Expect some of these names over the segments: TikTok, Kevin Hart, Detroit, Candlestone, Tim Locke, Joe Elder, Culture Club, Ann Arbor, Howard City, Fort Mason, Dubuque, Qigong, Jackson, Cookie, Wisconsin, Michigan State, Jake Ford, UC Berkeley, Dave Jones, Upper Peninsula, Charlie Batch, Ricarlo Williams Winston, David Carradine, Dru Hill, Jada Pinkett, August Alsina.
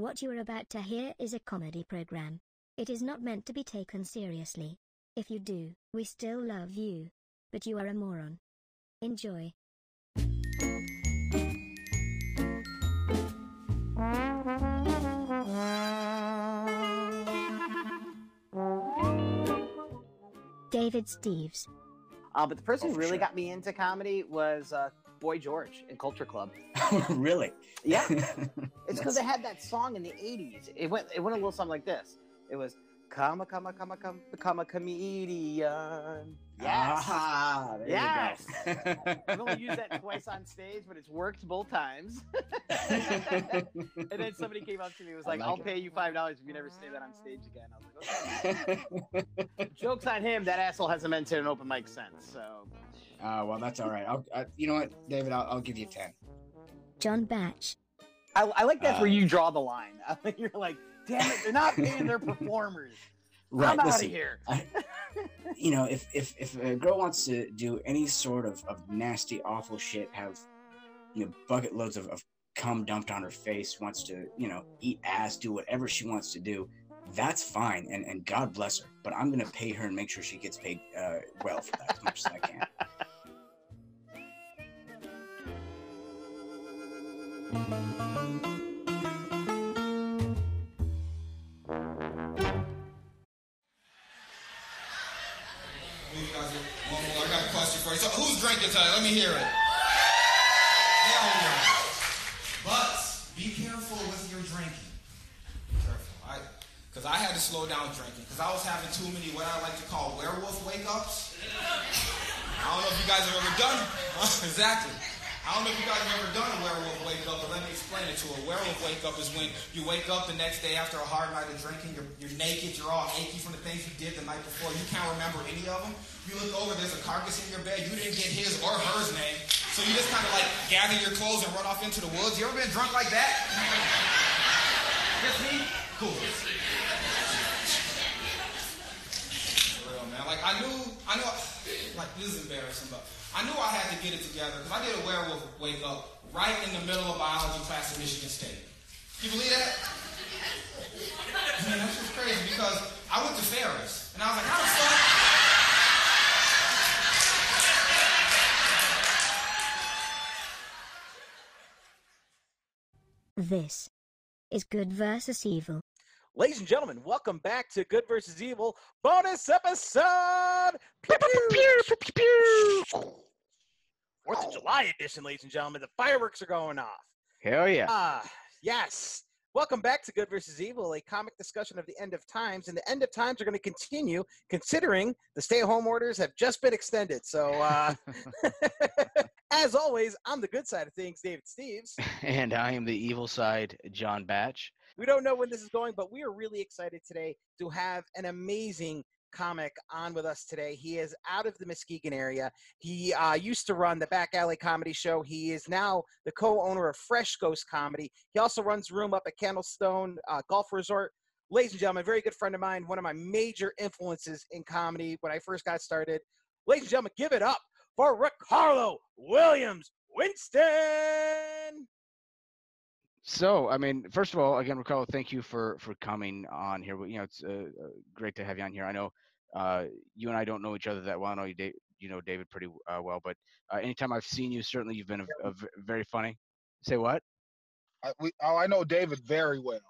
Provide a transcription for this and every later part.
What you are about to hear is a comedy program. It is not meant to be taken seriously. If you do, we still love you. But you are a moron. Enjoy. David Steves. But the person who really got me into comedy was Boy George in Culture Club. Really? Yeah. It's because they had that song in the 80s. It went a little something like this. It was, come, become a comedian. Yes. Ah, there you go. I've only used that twice on stage, but it's worked both times. And then somebody came up to me and was like, I'll pay you $5 if you never say that on stage again. I was like, okay. Joke's on him. That asshole hasn't been to an open mic since. So. Well, that's all right. You know what, David? I'll give you 10. John Batch. I like that's where you draw the line. You're like, damn it, they're not paying their performers. Right, I'm out of here. You know, if a girl wants to do any sort of nasty, awful shit, have bucket loads of cum dumped on her face, wants to eat ass, do whatever she wants to do, that's fine, and God bless her. But I'm gonna pay her and make sure she gets paid well for that as much as I can. I got a question for you. So who's drinking tonight? Let me hear it. Hell yeah. But be careful with your drinking. Be careful, all right? Because I had to slow down drinking because I was having too many what I like to call werewolf wake-ups. I don't know if you guys have ever done it. Exactly. I don't know if you guys have ever done a werewolf wake-up, but let me explain it to you. A werewolf wake-up is when you wake up the next day after a hard night of drinking, you're naked, you're all achy from the things you did the night before, you can't remember any of them. You look over, there's a carcass in your bed, you didn't get his or hers name, so you just kind of like gather your clothes and run off into the woods. You ever been drunk like that? Just me? Cool. For real, man. Like, I knew, like, this is embarrassing, but I knew I had to get it together because I did a werewolf wake up right in the middle of biology class at Michigan State. You believe that? Man, that's just crazy because I went to Ferris and I was like, how the fuck? This is Good versus Evil. Ladies and gentlemen, welcome back to Good versus Evil bonus episode. Fourth of July edition, ladies and gentlemen. The fireworks are going off. Hell yeah! Yes. Welcome back to Good versus Evil, a comic discussion of the end of times, and the end of times are going to continue, considering the stay-at-home orders have just been extended. So, as always, I'm the good side of things, David Steves, and I am the evil side, John Batch. We don't know when this is going, but we are really excited today to have an amazing comic on with us today. He is out of the Muskegon area. He used to run the Back Alley Comedy Show. He is now the co-owner of Fresh Ghost Comedy. He also runs Room up at Candlestone Golf Resort. Ladies and gentlemen, a very good friend of mine, one of my major influences in comedy when I first got started. Ladies and gentlemen, give it up for Ricarlo Williams Winston! So, I mean, first of all, again, Ricardo, thank you for coming on here. You know, it's great to have you on here. I know you and I don't know each other that well. I know you know David pretty well, but anytime I've seen you, certainly you've been a very funny. Say what? I know David very well.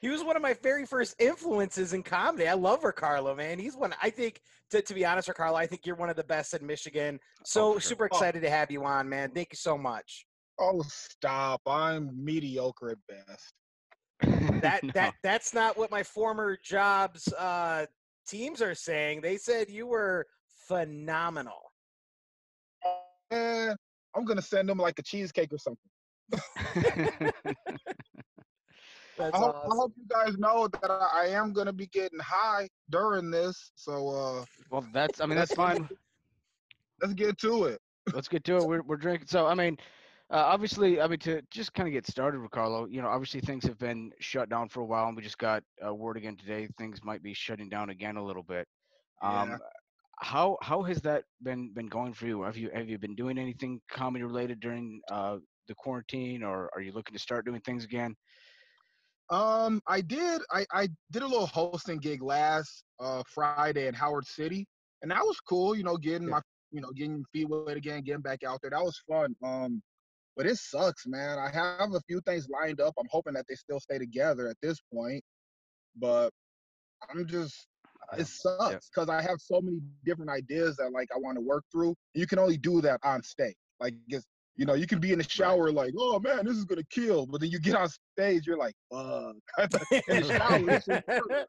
He was one of my very first influences in comedy. I love Ricarlo, man. He's one, I think, to be honest, Ricarlo, I think you're one of the best in Michigan. So super excited to have you on, man. Thank you so much. Oh, stop. I'm mediocre at best. That's not what my former jobs teams are saying. They said you were phenomenal. I'm going to send them like a cheesecake or something. I hope you guys know that I am going to be getting high during this. So, well, that's, I mean, that's fine. Let's get to it. Let's get to it. We're drinking. So, I mean, obviously, I mean, to just kind of get started, Ricarlo, obviously things have been shut down for a while and we just got word again today. Things might be shutting down again a little bit. Yeah. How has that been going for you? Have you been doing anything comedy related during the quarantine, or are you looking to start doing things again? I did a little hosting gig last Friday in Howard City, and that was cool, you know, getting my, you know, getting feet wet again, getting back out there. That was fun. But it sucks, man. I have a few things lined up. I'm hoping that they still stay together at this point, but I'm just, it sucks because I have so many different ideas that, like, I want to work through. You can only do that on stage. Like, it's, you know, you can be in the shower like, oh, man, this is going to kill. But then you get on stage, you're like, fuck. In the shower,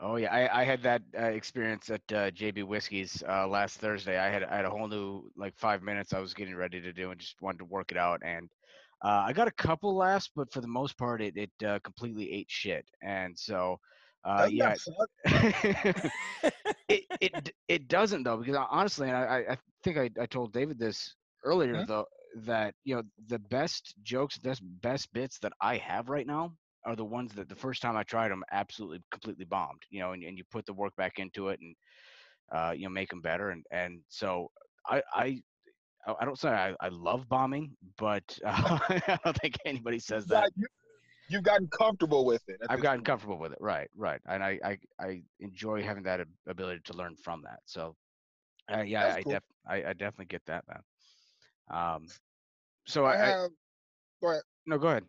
oh, yeah. I had that experience at JB Whiskey's last Thursday. I had a whole new, like, 5 minutes I was getting ready to do and just wanted to work it out. And I got a couple laughs, but for the most part, it completely ate shit. And so... yeah, it doesn't though, because honestly, I think I told David this earlier though, that, you know, the best jokes, the best bits that I have right now are the ones that the first time I tried them absolutely completely bombed, you know, and you put the work back into it and, you know, make them better. And so I don't say I love bombing, but I don't think anybody says that. You've gotten comfortable with it. I've gotten comfortable with it. Right. And I enjoy having that ability to learn from that. So, yeah, cool. I definitely get that, man. So I have, go ahead. No, go ahead.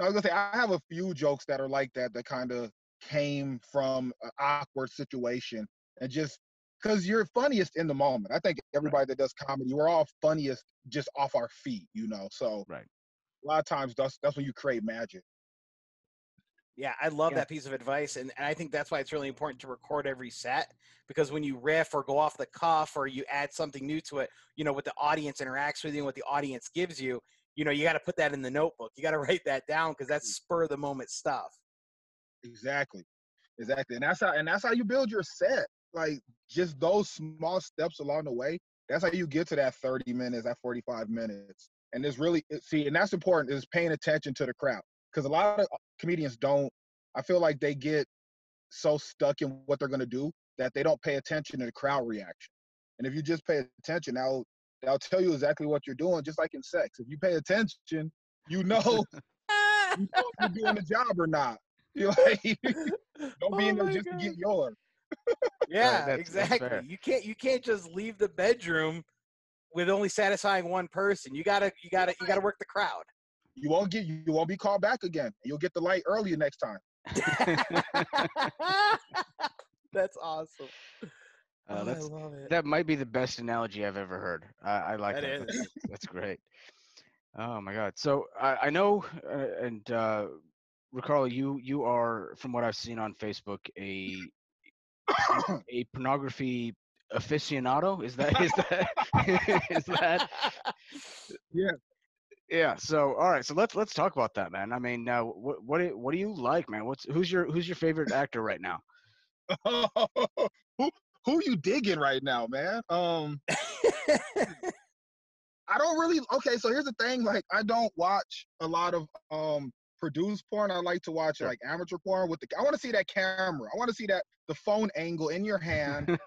I was going to say, I have a few jokes that are like that kind of came from an awkward situation. And just because you're funniest in the moment. I think everybody that does comedy, we're all funniest just off our feet, you know, so. Right. A lot of times that's when you create magic. Yeah, I love that piece of advice. And I think that's why it's really important to record every set, because when you riff or go off the cuff or you add something new to it, you know, what the audience interacts with you and what the audience gives you, you know, you got to put that in the notebook. You got to write that down because that's spur of the moment stuff. Exactly. And that's how you build your set. Like just those small steps along the way. That's how you get to that 30 minutes, that 45 minutes. And it's really, and that's important, is paying attention to the crowd. Because a lot of comedians don't, I feel like they get so stuck in what they're going to do that they don't pay attention to the crowd reaction. And if you just pay attention, that'll tell you exactly what you're doing, just like in sex. If you pay attention, you know if you're doing the job or not. You're like, don't be in there just to get yours. Yeah, right, exactly. That's you can't just leave the bedroom with only satisfying one person. You gotta work the crowd. You won't be called back again. You'll get the light earlier next time. That's awesome. I love it. That might be the best analogy I've ever heard. I like that. That's great. Oh my God. So I know, and Ricarlo, you are, from what I've seen on Facebook, a pornography aficionado, is that is that? Yeah. So, all right. So let's talk about that, man. I mean, what do you like, man? Who's your favorite actor right now? Who you digging right now, man? I don't really. Okay, so here's the thing. Like, I don't watch a lot of produced porn. I like to watch like amateur porn with the. I want to see that camera. I want to see that the phone angle in your hand.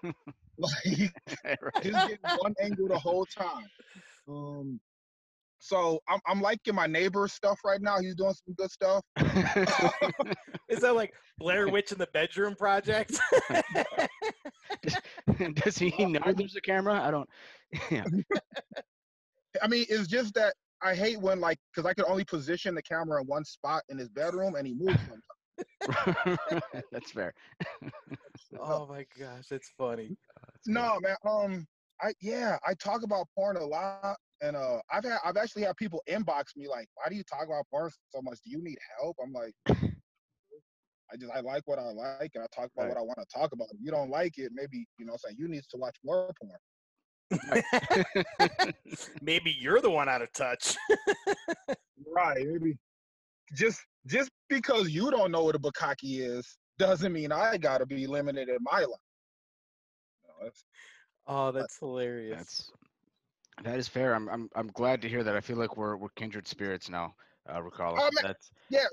Like, just get one angle the whole time. So I'm liking my neighbor's stuff right now. He's doing some good stuff. Is that like Blair Witch in the Bedroom Project? Does he know there's a camera? I don't. Yeah. I mean, it's just that I hate when, like, because I could only position the camera in one spot in his bedroom, and he moves sometimes. That's fair. Oh my gosh, that's funny. No, man. I talk about porn a lot, and I've actually had people inbox me like, why do you talk about porn so much? Do you need help? I'm like, I like what I like, and I talk about what I want to talk about. If you don't like it, maybe, you know, say you need to watch more porn. Maybe you're the one out of touch. Right, maybe. Just because you don't know what a bukkake is doesn't mean I gotta be limited in my life. No, that's hilarious. That is fair. I'm glad to hear that. I feel like we're kindred spirits now, Ricarlo.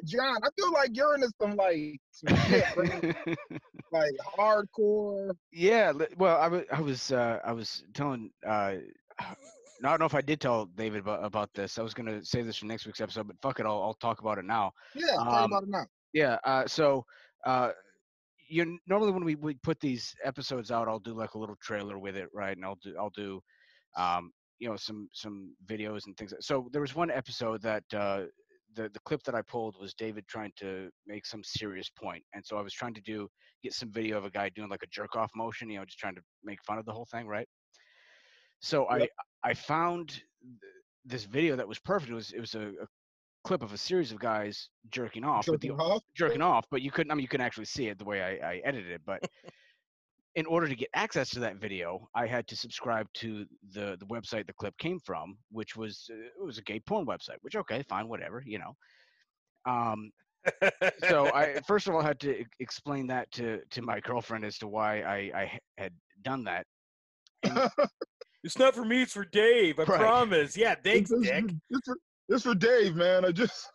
John, I feel like you're into some shit, right? Like hardcore. Yeah, well, I was telling I don't know if I did tell David about this. I was going to save this for next week's episode, but fuck it, I'll talk about it now. Yeah, talk about it now. Yeah, so you normally when we put these episodes out, I'll do like a little trailer with it, right? And I'll do you know, some videos and things. So there was one episode that the clip that I pulled was David trying to make some serious point. And so I was trying to get some video of a guy doing like a jerk off motion, you know, just trying to make fun of the whole thing, right? So yep. I found this video that was perfect. It was a clip of a series of guys jerking off, but you can actually see it the way I edited it. But in order to get access to that video, I had to subscribe to the website the clip came from, which was it was a gay porn website. Which okay, fine, whatever, you know. So I first of all had to explain that to my girlfriend as to why I had done that. And, it's not for me. It's for Dave. I promise. Yeah, thanks, Dick. It's for Dave, man. I just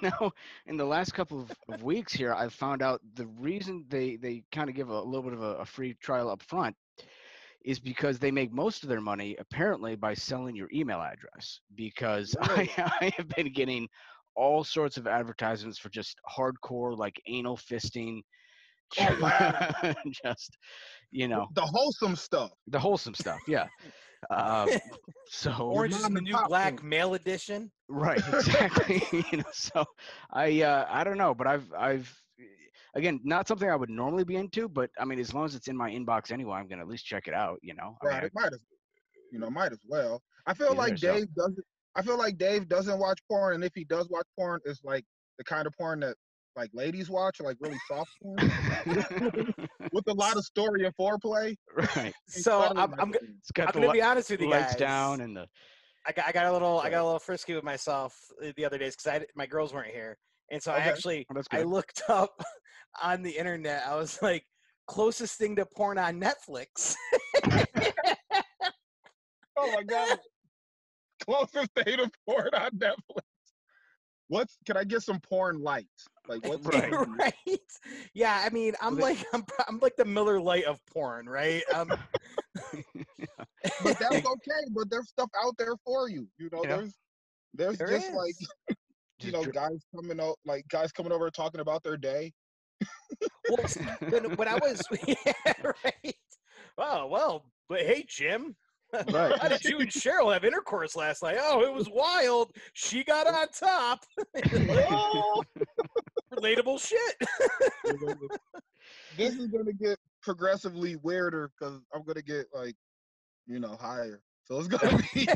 now in the last couple of weeks here, I've found out the reason they kind of give a little bit of a free trial up front is because they make most of their money apparently by selling your email address. Because I have been getting all sorts of advertisements for just hardcore like anal fisting. Oh, wow. Just, you know, the wholesome stuff. Yeah. So Orange is the New Black male edition, right? Exactly. You know, so I don't know, but I've again, not something I would normally be into, but I mean, as long as it's in my inbox anyway, I'm gonna at least check it out, you know. Right. I mean, might as well. I feel like Dave doesn't watch porn, and if he does watch porn, it's like the kind of porn that like ladies watch, like really soft porn with a lot of story and foreplay. Right. So I'm gonna be honest with you guys. Lights down and I got a little frisky with myself the other days because my girls weren't here, and so okay. I looked up on the internet. I was like, closest thing to porn on Netflix. Oh my god! Closest thing to porn on Netflix. Can I get some porn lights? Like what's right? Yeah, I mean, I'm like the Miller Lite of porn, right? But that's okay. But there's stuff out there for you. You know, yeah. there's like, you know, guys coming over talking about their day. Well, when I was, yeah, right. Oh well, but hey, Jim. Right. How did you and Cheryl have intercourse last night? Oh, it was wild. She got on top. Oh, relatable shit. This is going to get progressively weirder because I'm going to get, like, you know, higher. So it's going to be. It's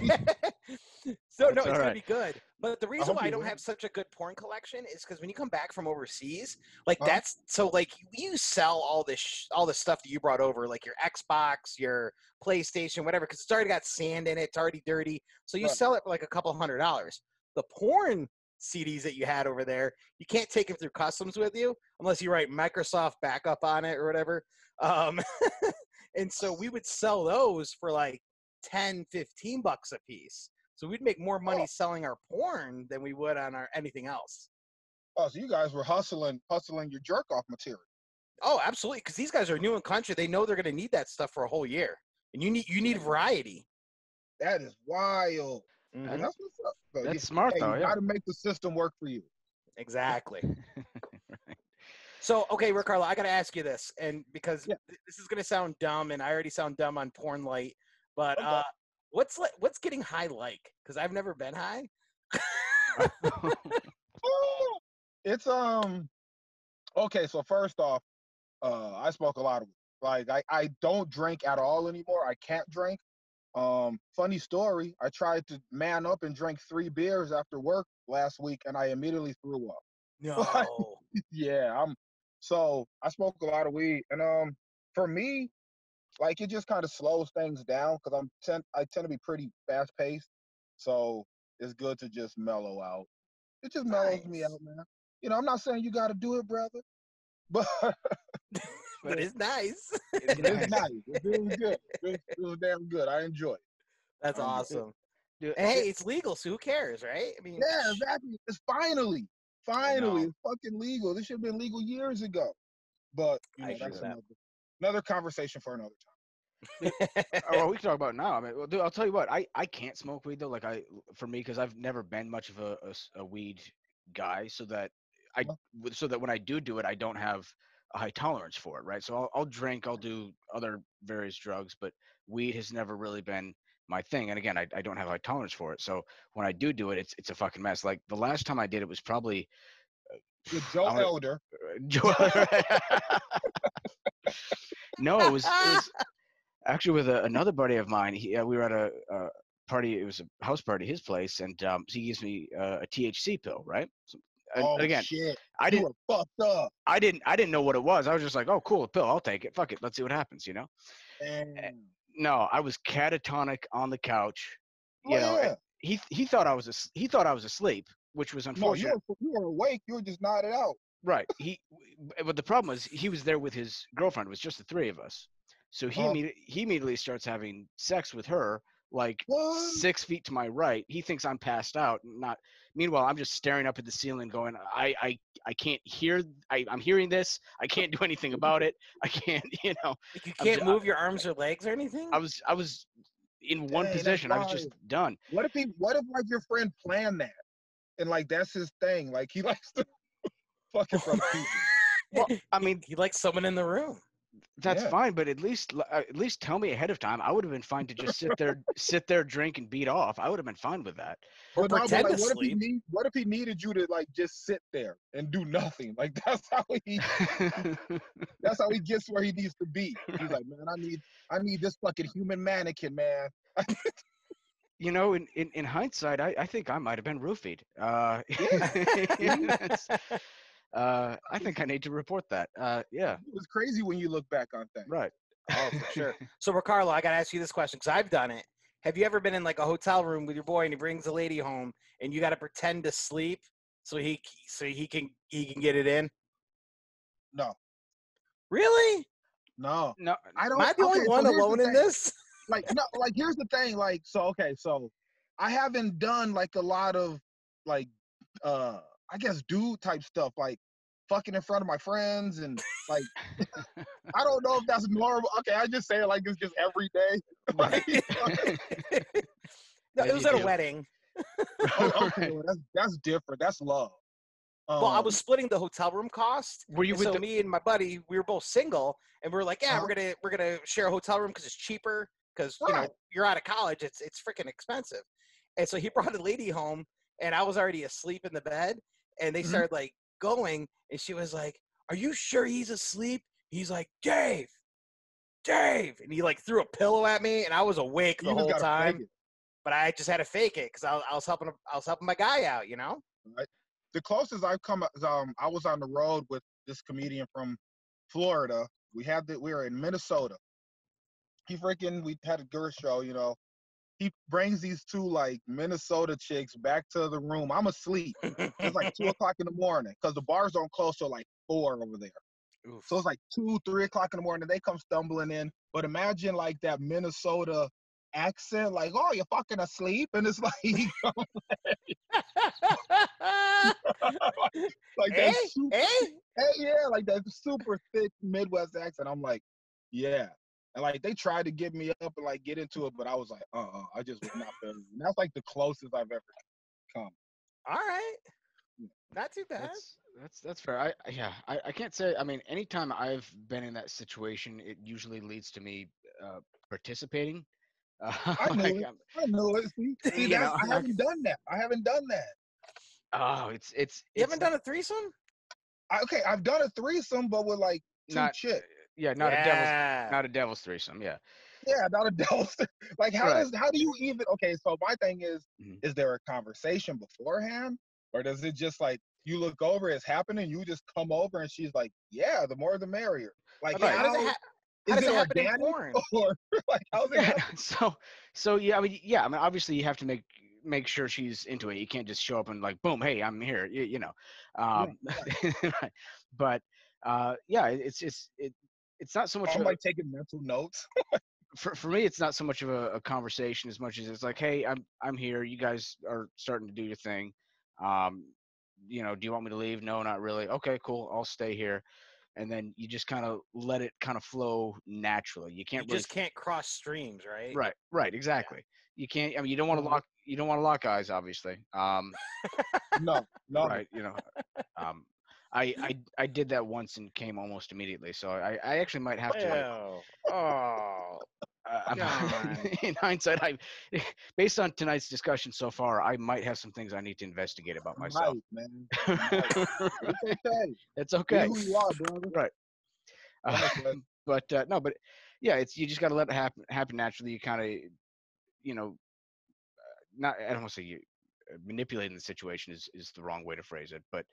going to be good. But the reason why I don't have such a good porn collection is because when you come back from overseas, like that's so like you sell all the stuff that you brought over, like your Xbox, your PlayStation, whatever, because it's already got sand in it, it's already dirty. So you sell it for like a couple $100. The porn CDs that you had over there, you can't take them through customs with you unless you write Microsoft backup on it or whatever. And so we would sell those for like $10-15 a piece. So we'd make more money selling our porn than we would on our anything else. Oh, so you guys were hustling your jerk-off material. Oh, absolutely, because these guys are new in country. They know they're going to need that stuff for a whole year. And you need variety. That is wild. Mm-hmm. And that's what's up. So that's smart, though. You got to make the system work for you. Exactly. Right. So, okay, Ricardo, I got to ask you this, and because this is going to sound dumb, and I already sound dumb on Porn Light, but okay. What's getting high like? Because I've never been high. It's okay. So first off, I smoke a lot of weed. Like I don't drink at all anymore. I can't drink. Funny story. I tried to man up and drink 3 beers after work last week, and I immediately threw up. No. Like, yeah. So I smoke a lot of weed, and for me. Like it just kind of slows things down because I tend to be pretty fast paced, so it's good to just mellow out. It just mellows me out, man. You know, I'm not saying you got to do it, brother, but it's nice. It's nice. It feels good. It feels damn good. I enjoy it. That's awesome. Dude, hey, it's legal, so who cares, right? I mean, yeah, exactly. It's finally, it's fucking legal. This should have been legal years ago, but you know, that's another conversation for another time. Well, we can talk about it now. I mean, well, dude, I'll tell you what. I can't smoke weed though. Like because I've never been much of a weed guy, so that when I do it, I don't have a high tolerance for it, right? So I'll drink, I'll do other various drugs, but weed has never really been my thing. And again, I don't have a high tolerance for it. So when I do it, it's a fucking mess. Like the last time I did it was probably with Joe Elder. Joe. No, it was actually with another buddy of mine. We were at a party. It was a house party at his place, and he gives me a THC pill, right? So, oh, again, shit. I didn't know what it was. I was just like, oh, cool, a pill. I'll take it. Fuck it. Let's see what happens, you know? No, I was catatonic on the couch. You know, and he thought I was asleep, which was unfortunate. No, you were awake. You were just nodded out. Right. But the problem was he was there with his girlfriend. It was just the three of us. So he immediately starts having sex with her. Like 6 feet to my right, he thinks I'm passed out. Not meanwhile, I'm just staring up at the ceiling, going, I can't hear. I'm hearing this. I can't do anything about it. I can't, you know. Like you can't move your arms or legs or anything. I was in one position. I was just done. What if like your friend planned that, and like that's his thing. Like he likes to fucking from people. Well, I mean, he likes someone in the room. That's fine, but at least tell me ahead of time. I would have been fine to just sit there, drink, and beat off. I would have been fine with that. Or pretend to sleep. What if he needed you to like just sit there and do nothing? Like that's how he gets where he needs to be. He's like, man, I need this fucking human mannequin, man. You know, in hindsight, I think I might have been roofied. I think I need to report that. It was crazy when you look back on things. Right. Oh, for sure. So, Ricarlo, I got to ask you this question because I've done it. Have you ever been in like a hotel room with your boy and he brings a lady home and you got to pretend to sleep so he can get it in? No. Really? No. Am I the only one alone in this? Like, no. Like, here's the thing. Like, so I haven't done like a lot of like, I guess dude type stuff like fucking in front of my friends and like I don't know if that's normal. Okay, I just say it like it's just every day. No, it was at a wedding. Okay, well, that's different. That's love. Well, I was splitting the hotel room cost. Were you with me and my buddy? We were both single, and we were like, yeah, we're gonna share a hotel room because it's cheaper. Because you know you're out of college, it's freaking expensive. And so he brought a lady home, and I was already asleep in the bed. And they started like going, and she was like, "Are you sure he's asleep?" He's like, "Dave," and he like threw a pillow at me, and I was awake the whole time. But I just had to fake it because I was helping my guy out, you know. Right. The closest I've come is I was on the road with this comedian from Florida. We were in Minnesota. We had a girl show, you know. He brings these two, like, Minnesota chicks back to the room. I'm asleep. It's like 2 o'clock in the morning because the bars don't close till, like, 4 over there. Oof. So it's like 2, 3 o'clock in the morning. They come stumbling in. But imagine, like, that Minnesota accent, like, oh, you're fucking asleep? And it's like, like hey, that super, hey, yeah, like that super thick Midwest accent. I'm like, yeah. And, like, they tried to get me up and, like, get into it, but I was like, I just was not better. And that's, like, the closest I've ever come. All right. Not too bad. That's fair. I can't say – I mean, anytime I've been in that situation, it usually leads to me participating. I know it. See, I haven't done that. Oh, it's – You haven't done a threesome? Okay, I've done a threesome, but with, like, two chicks. Yeah, not a devil's threesome. Yeah. Yeah, not a devil's threesome. Like, how do you even? Okay, so my thing is there a conversation beforehand, or does it just like you look over, it's happening, you just come over, and she's like, yeah, the more the merrier. Like, okay, how does it happen in porn? Or like, how's it happen? So I mean, obviously you have to make sure she's into it. You can't just show up and like, boom, hey, I'm here. You know, but yeah, it's. It's not so much I'm like taking mental notes. for me, it's not so much of a conversation as much as it's like, hey, I'm here. You guys are starting to do your thing. You know, do you want me to leave? No, not really. Okay, cool. I'll stay here. and then you just kind of let it kind of flow naturally. You can't really, just can't cross streams, right? Right, exactly. Yeah. You can't. I mean, you don't want to lock eyes, obviously. No, right. You know, I did that once and came almost immediately, so I actually might have to. Like, oh. In hindsight, based on tonight's discussion so far, I might have some things I need to investigate about myself. Right, man. It's okay. Be who you are, brother. Right. But yeah, it's, you just got to let it happen naturally. You kind of, you know, I don't want to say manipulating the situation is the wrong way to phrase it, but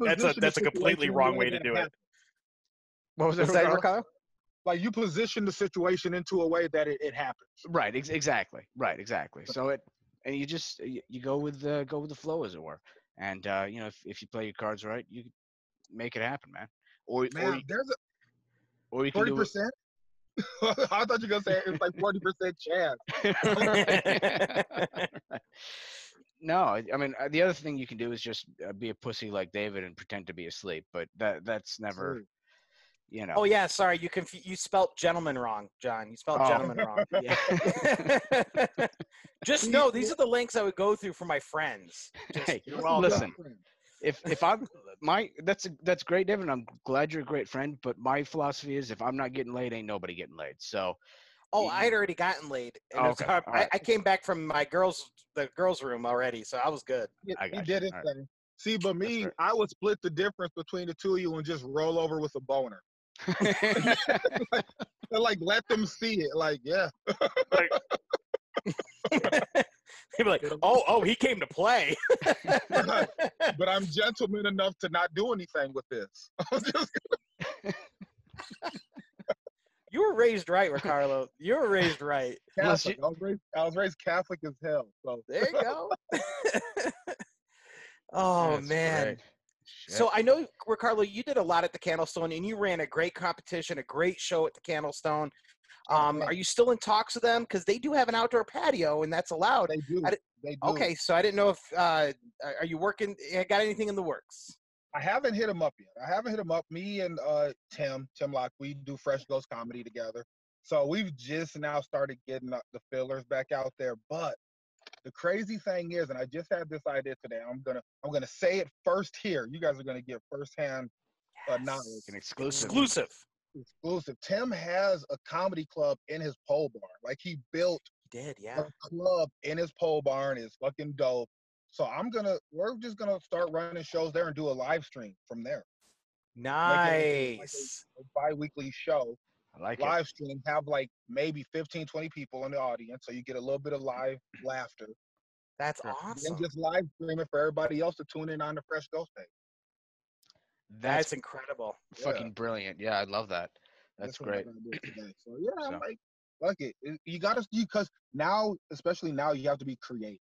that's a completely wrong way to do it. What was that, Ricardo? Like, you position the situation into a way that it happens. Right. Exactly. So you go with the flow, as it were. And you know, if you play your cards right, you make it happen, man. Or you can 40%. I thought you were gonna say it's like 40% chance. No, I mean, the other thing you can do is just be a pussy like David and pretend to be asleep. But that's never. Sweet. You know. Oh yeah, sorry, you spelt gentleman wrong, John. You spelled gentleman wrong. Yeah. Just know these are the links I would go through for my friends. Hey, listen, if I'm that's great, Devin. I'm glad you're a great friend, but my philosophy is if I'm not getting laid, ain't nobody getting laid. So. Oh, I had already gotten laid. And okay. I came back from the girls' room already, so I was good. He did it. Right. See, but me, I would split the difference between the two of you and just roll over with a boner. like let them see it. Like, yeah. They'd be like, oh, he came to play. But I'm gentleman enough to not do anything with this. You were raised right, Ricardo. You were raised right. Catholic. I was raised Catholic as hell. So there you go. Oh, that's man. Great. So I know, Ricardo, you did a lot at the Candlestone, and you ran a great competition, a great show at the Candlestone. Are you still in talks with them? Because they do have an outdoor patio, and that's allowed. They do. Okay, so I didn't know if are you working? Got anything in the works? I haven't hit them up yet. Me and Tim Locke, we do Fresh Ghost Comedy together. So we've just now started getting the fillers back out there, but the crazy thing is, and I just had this idea today. I'm gonna say it first here. You guys are gonna get firsthand knowledge. An exclusive. Tim has a comedy club in his pole barn. Like, he built a club in his pole barn. It's fucking dope. So we're just gonna start running shows there and do a live stream from there. Nice. Like a bi-weekly show. I like live stream, have like maybe 15, 20 people in the audience, so you get a little bit of live laughter. That's awesome. And just live streaming for everybody else to tune in on the Fresh Ghost page. That's incredible. Fucking brilliant. Yeah, I love that. That's great. So yeah, I'm like, fuck it. You gotta, because now, especially now, you have to be creative.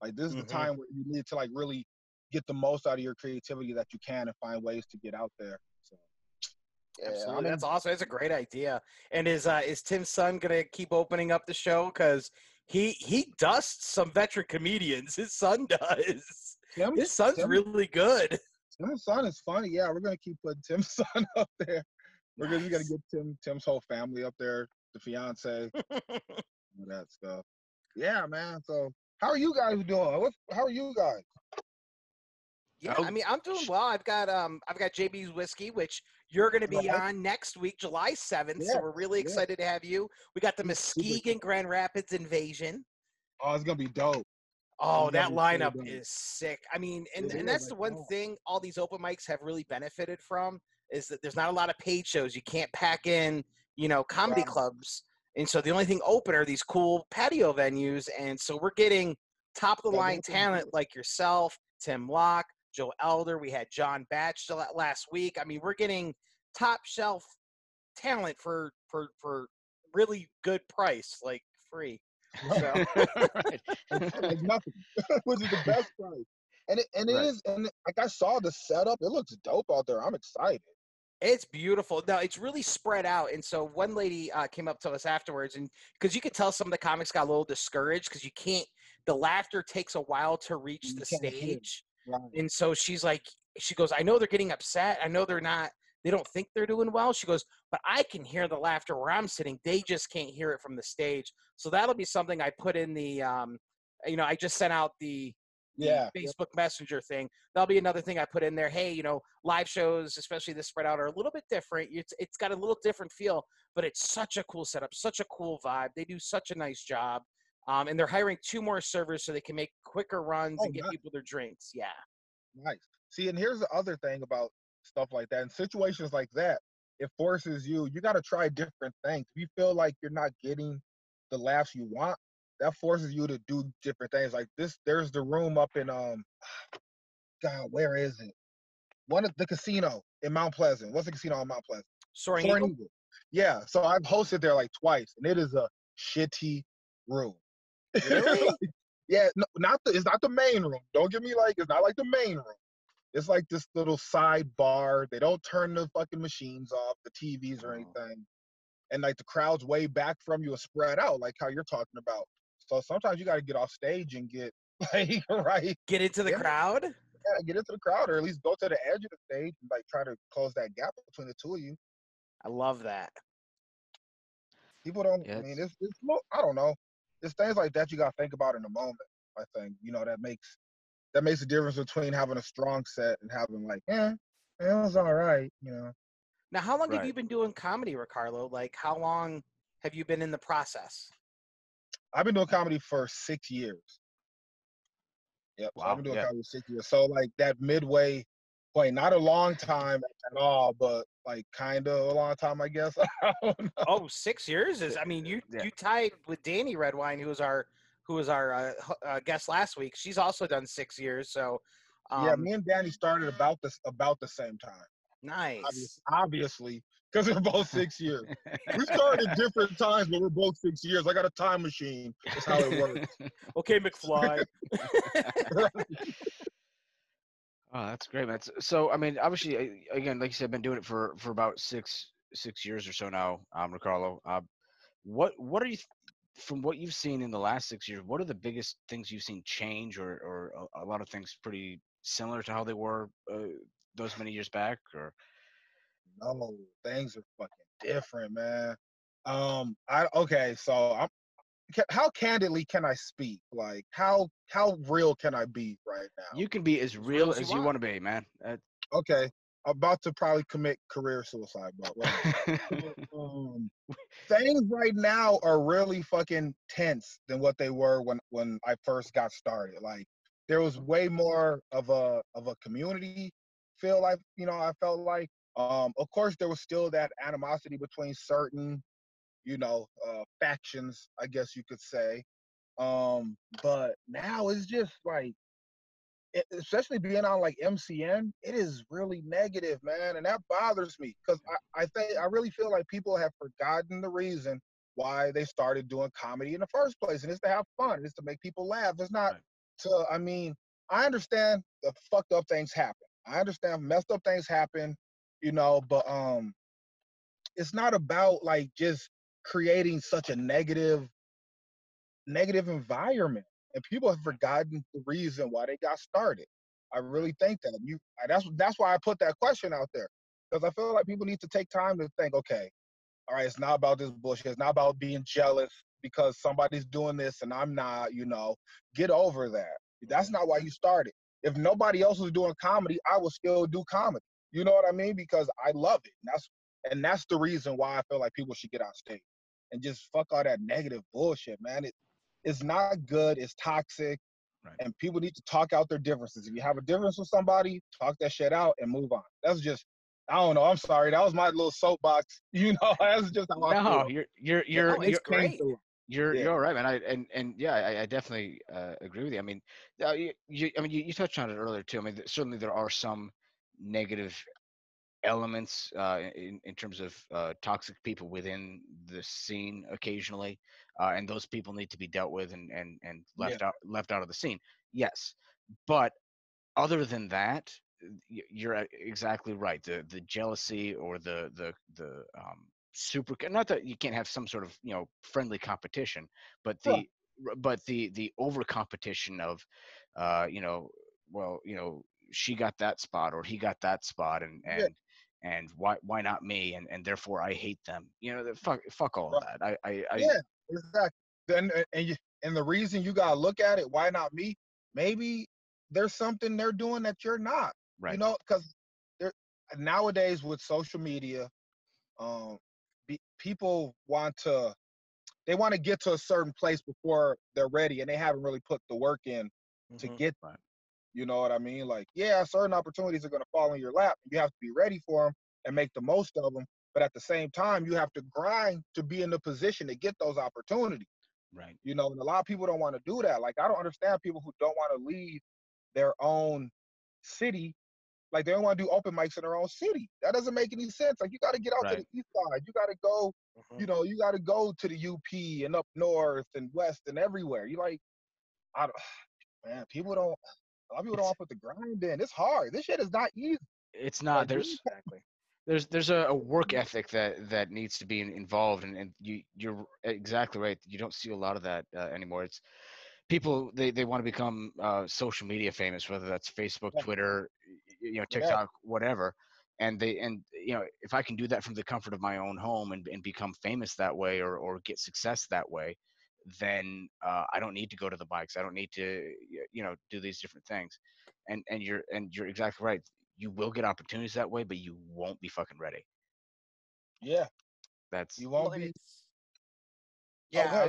Like, this is the time where you need to like really get the most out of your creativity that you can and find ways to get out there. So. Absolutely. I mean, that's awesome. That's a great idea. And is Tim's son gonna keep opening up the show? Because he dusts some veteran comedians. His son does. His son's really good. Tim's son is funny. Yeah, we're gonna keep putting Tim's son up there. We're gonna get Tim's whole family up there, the fiance, all that stuff. Yeah, man. So how are you guys doing? How are you guys? Yeah, I mean, I'm doing well. I've got JB's Whiskey, which you're going to be on next week, July 7th. Yeah, so we're really excited to have you. We got the Muskegon Grand Rapids Invasion. Oh, it's going to be dope. Oh, that lineup is sick. I mean, and that's the one thing all these open mics have really benefited from, is that there's not a lot of paid shows. You can't pack in, you know, comedy clubs. And so the only thing open are these cool patio venues. And so we're getting top-of-the-line talent like yourself, Tim Locke, Joe Elder. We had John Batch last week. I mean, we're getting top shelf talent for really good price, like free. So. Like nothing, which is the best price. And like, I saw the setup. It looks dope out there. I'm excited. It's beautiful. No, it's really spread out. And so one lady came up to us afterwards, and because you could tell some of the comics got a little discouraged because you can't. The laughter takes a while to reach the stage. Wow. And so she's like, she goes, I know they're getting upset. I know they're not, they don't think they're doing well. She goes, but I can hear the laughter where I'm sitting. They just can't hear it from the stage. So that'll be something I put in the, you know, I just sent out the, Facebook Messenger thing. That'll be another thing I put in there. Hey, you know, live shows, especially this spread out, are a little bit different. It's got a little different feel, but it's such a cool setup, such a cool vibe. They do such a nice job. And they're hiring 2 more servers so they can make quicker runs and get people their drinks. Yeah. Nice. See, and here's the other thing about stuff like that. In situations like that, it forces you, you got to try different things. If you feel like you're not getting the laughs you want, that forces you to do different things. Like this, there's the room up in, God, where is it? One of the casino in Mount Pleasant. What's the casino on Mount Pleasant? Soaring Eagle. Yeah. So I've hosted there like twice, and it is a shitty room. Really? Yeah, no, it's not the main room. Don't get me like, it's not like the main room. It's like this little side bar. They don't turn the fucking machines off, the TVs or anything. And like the crowd's way back from you is spread out, like how you're talking about. So sometimes you got to get off stage and get like, right? Get into the crowd? Yeah, get into the crowd, or at least go to the edge of the stage and like try to close that gap between the two of you. I love that. People don't, I mean, it's I don't know. It's things like that you got to think about in the moment, I think. You know, that makes the difference between having a strong set and having like, it was all right, you know. Now, how long have you been doing comedy, Ricarlo? Like, how long have you been in the process? I've been doing comedy for 6 years. Yep, wow. So I've been doing comedy for 6 years. So, like, that midway point, not a long time at all, but, like, kind of a long time, I guess. I don't know. Oh, 6 years is, I mean, you tied with Danny Redwine, who was our guest last week. She's also done 6 years. So, yeah, me and Danny started about the same time. Nice. Obviously, because we're both 6 years. We started different times, but we're both 6 years. I got a time machine. That's how it works. Okay, McFly. Oh, that's great, man. So, I mean, obviously, again, like you said, I've been doing it for about six years or so now, Ricarlo. What are you, from what you've seen in the last 6 years, what are the biggest things you've seen change, or a lot of things pretty similar to how they were those many years back? Or no, things are fucking different, man. How candidly can I speak? Like, how real can I be right now? You can be as real as you want to be, man. Okay, about to probably commit career suicide, but things right now are really fucking tense than what they were when I first got started. Like, there was way more of a community feel, like, you know, I felt like. Of course, there was still that animosity between certain, you know, factions, I guess you could say. But now it's just like, especially being on like MCN, it is really negative, man. And that bothers me, because I really feel like people have forgotten the reason why they started doing comedy in the first place. And it's to have fun. It's to make people laugh. It's not to, I mean, I understand the fucked up things happen. I understand messed up things happen, you know, but it's not about like just creating such a negative environment, and people have forgotten the reason why they got started. I really think that that's why I put that question out there, because I feel like people need to take time to think, okay, all right, it's not about this bullshit. It's not about being jealous because somebody's doing this and I'm not, you know. Get over that. That's not why you started. If nobody else was doing comedy, I would still do comedy. You know what I mean? Because I love it. And that's the reason why I feel like people should get on stage and just fuck all that negative bullshit, man. It's not good. It's toxic. Right. And people need to talk out their differences. If you have a difference with somebody, talk that shit out and move on. That's just, I don't know. I'm sorry. That was my little soapbox. You know, that's just how I feel. No, you're great. You're all right, man. I definitely agree with you. I mean, you touched on it earlier too. I mean, certainly there are some negative elements in terms of toxic people within the scene occasionally, and those people need to be dealt with and left out of the scene. Yes, but other than that, you're exactly right. The jealousy or the super, not that you can't have some sort of, you know, friendly competition, but the over competition of, you know, well, you know, she got that spot or he got that spot, and why not me? And therefore I hate them. You know, fuck all of that. Exactly. And the reason you gotta look at it, why not me? Maybe there's something they're doing that you're not. Right. You know, because nowadays with social media, people want to get to a certain place before they're ready, and they haven't really put the work in to get that. You know what I mean? Like, yeah, certain opportunities are going to fall in your lap. You have to be ready for them and make the most of them. But at the same time, you have to grind to be in the position to get those opportunities. Right. You know, and a lot of people don't want to do that. Like, I don't understand people who don't want to leave their own city. Like, they don't want to do open mics in their own city. That doesn't make any sense. Like, you got to get out to the east side. You got to go, you know, you got to go to the UP and up north and west and everywhere. You like, a lot of people don't want to put the grind in. It's hard. This shit is not easy. It's not. Like, there's a work ethic that needs to be involved, and you're exactly right. You don't see a lot of that anymore. It's people they want to become social media famous, whether that's Facebook, Twitter, you know, TikTok, whatever. And you know, if I can do that from the comfort of my own home and become famous that way or get success that way, then I don't need to go to the bikes. I don't need to, you know, do these different things. And you're exactly right. You will get opportunities that way, but you won't be fucking ready. Yeah. I was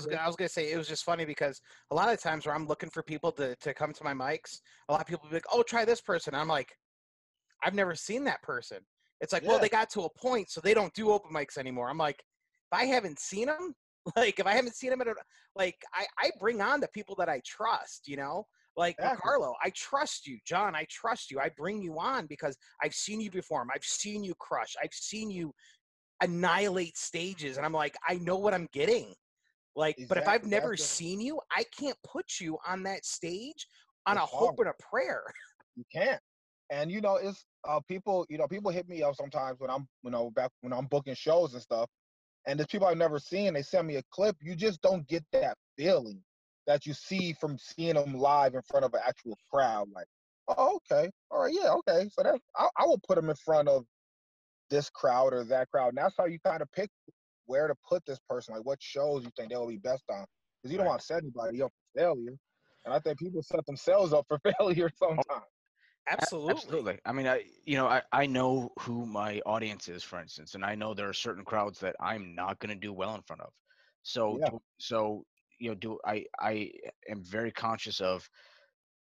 going to say, it was just funny because a lot of times where I'm looking for people to come to my mics, a lot of people be like, oh, try this person. I'm like, I've never seen that person. It's like, well, they got to a point, so they don't do open mics anymore. I'm like, if I haven't seen them, I bring on the people that I trust, you know, like Ricarlo, I trust you, John, I trust you. I bring you on because I've seen you perform. I've seen you crush. I've seen you annihilate stages. And I'm like, I know what I'm getting. Like, but if I've never seen you, I can't put you on that stage on a hope and a prayer. You can't. And, you know, it's people hit me up sometimes when I'm, you know, back when I'm booking shows and stuff. And there's people I've never seen, they send me a clip. You just don't get that feeling that you see from seeing them live in front of an actual crowd. Like, oh, okay. All right, yeah, okay. So I will put them in front of this crowd or that crowd. And that's how you kind of pick where to put this person, like what shows you think they'll be best on. Because you don't want to set anybody up for failure. And I think people set themselves up for failure sometimes. Oh. Absolutely. I mean, I know who my audience is, for instance, and I know there are certain crowds that I'm not going to do well in front of. I am very conscious of,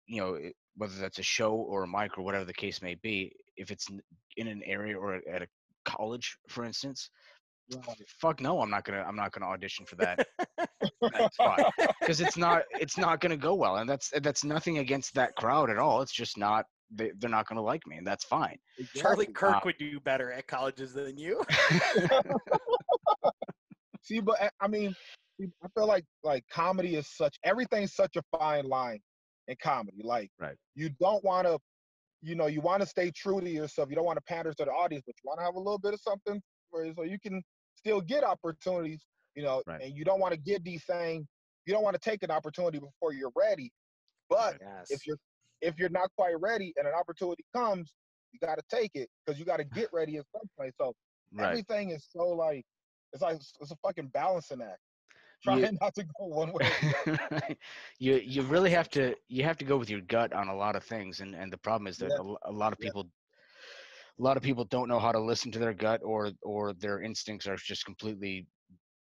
you know, whether that's a show or a mic or whatever the case may be, if it's in an area or at a college, for instance, fuck no, I'm not gonna audition for that spot because it's not gonna go well, and that's nothing against that crowd at all. It's just not. They're not going to like me, and that's fine. Exactly. Charlie Kirk would do better at colleges than you. See, but I mean, I feel like comedy is everything's such a fine line in comedy. Like, you don't want to, you know, you want to stay true to yourself. You don't want to pander to the audience, but you want to have a little bit of something so you can still get opportunities, you know, and you don't want to give these things. You don't want to take an opportunity before you're ready. But if you're not quite ready and an opportunity comes, you got to take it because you got to get ready at some point. So everything is so it's a fucking balancing act. Trying not to go one way or the other. You really have to go with your gut on a lot of things. And the problem is that a lot of people don't know how to listen to their gut or their instincts are just completely,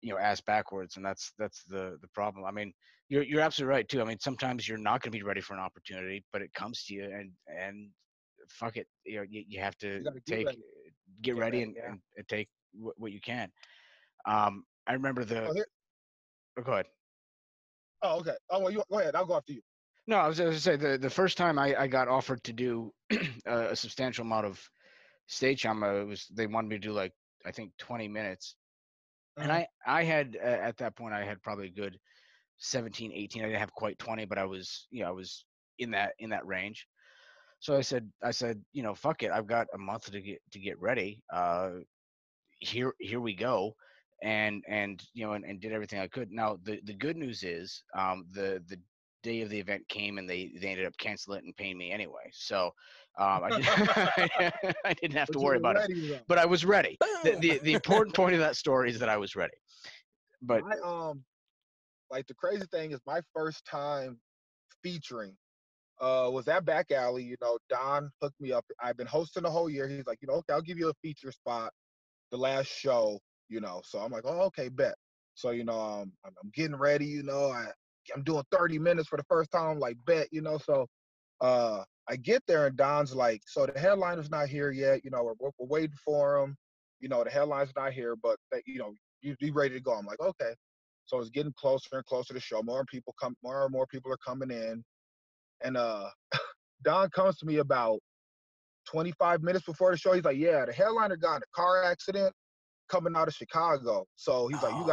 you know, ass backwards. And that's the problem. I mean, you're absolutely right too. I mean, sometimes you're not going to be ready for an opportunity, but it comes to you and fuck it. You know, you have to get ready and take what you can. I remember go ahead. Oh, okay. Oh, well, go ahead. I'll go after you. No, I was going to say the first time I got offered to do a substantial amount of stage time, they wanted me to do 20 minutes. And I had, at that point, I had probably a good 17, 18. I didn't have quite 20, but I was, you know, in that range. So I said, you know, fuck it. I've got a month to get ready. Here we go. And did everything I could. Now, the good news is, the day of the event came and they ended up canceling it and paying me anyway. So I didn't have to worry about it, but I was ready. The important point of that story is that I was ready. But like the crazy thing is my first time featuring was at Back Alley. You know, Don hooked me up. I've been hosting the whole year. He's like, you know, okay, I'll give you a feature spot the last show, you know. So I'm like, oh, okay, bet. So, you know, I'm getting ready, you know, I'm doing 30 minutes for the first time, like, bet, you know. So I get there and Don's like, so the headliner's not here yet, you know, we're waiting for him, you know, the headliner's not here, but, you know, you ready to go. I'm like, okay. So it's getting closer and closer to the show. More and more people are coming in. And Don comes to me about 25 minutes before the show. He's like, yeah, the headliner got in a car accident coming out of Chicago. So he's like, you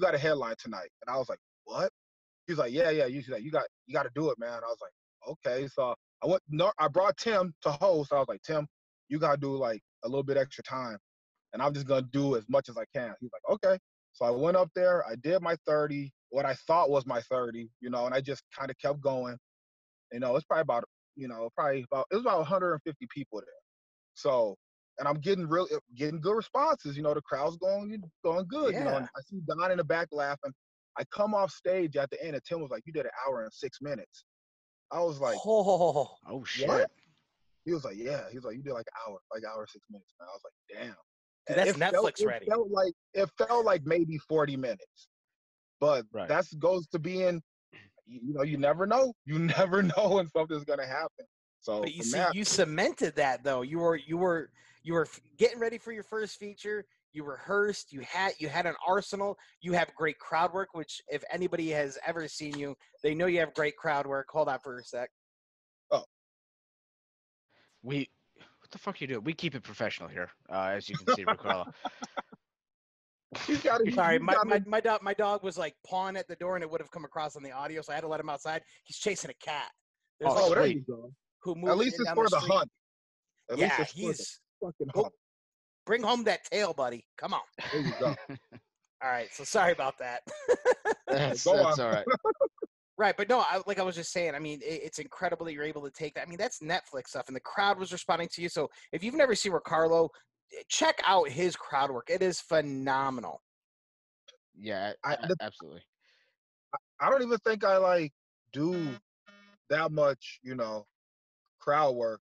got a headline tonight. And I was like, what? He's like, yeah. He's like, you got to do it, man. I was like, okay. So I brought Tim to host. I was like, Tim, you got to do like a little bit extra time. And I'm just going to do as much as I can. He's like, okay. So I went up there. I did my 30, what I thought was my 30, you know, and I just kind of kept going. You know, it's probably about, you know, it was about 150 people there. So, and I'm getting good responses. You know, the crowd's going good. Yeah. You know, and I see Don in the back laughing. I come off stage at the end, and Tim was like, "You did an hour and 6 minutes." I was like, "Oh shit!" Yeah. He was like, "Yeah." He's like, "You did like an hour 6 minutes." And I was like, "Damn." And that's Netflix ready. It felt like maybe 40 minutes, but right. That goes to being. You know, you never know when something's gonna happen. So but you see, you cemented that though. You were getting ready for your first feature. You rehearsed. You had an arsenal. You have great crowd work, which if anybody has ever seen you, they know you have great crowd work. Hold on for a sec. Oh, what the fuck you do? We keep it professional here, as you can see, Ricarlo. Sorry, my dog was like pawing at the door, and it would have come across on the audio, so I had to let him outside. He's chasing a cat. There's there you go. At least it's for the hunt. Yeah, he's fucking hunt. Bring home that tail, buddy. Come on. There you go. All right, so sorry about that. that's all right. Right, but no, like I was just saying, I mean, it's incredible that you're able to take that. I mean, that's Netflix stuff, and the crowd was responding to you. So if you've never seen Ricarlo, check out his crowd work. It is phenomenal. Yeah, absolutely. I don't even think I like do that much, you know, crowd work.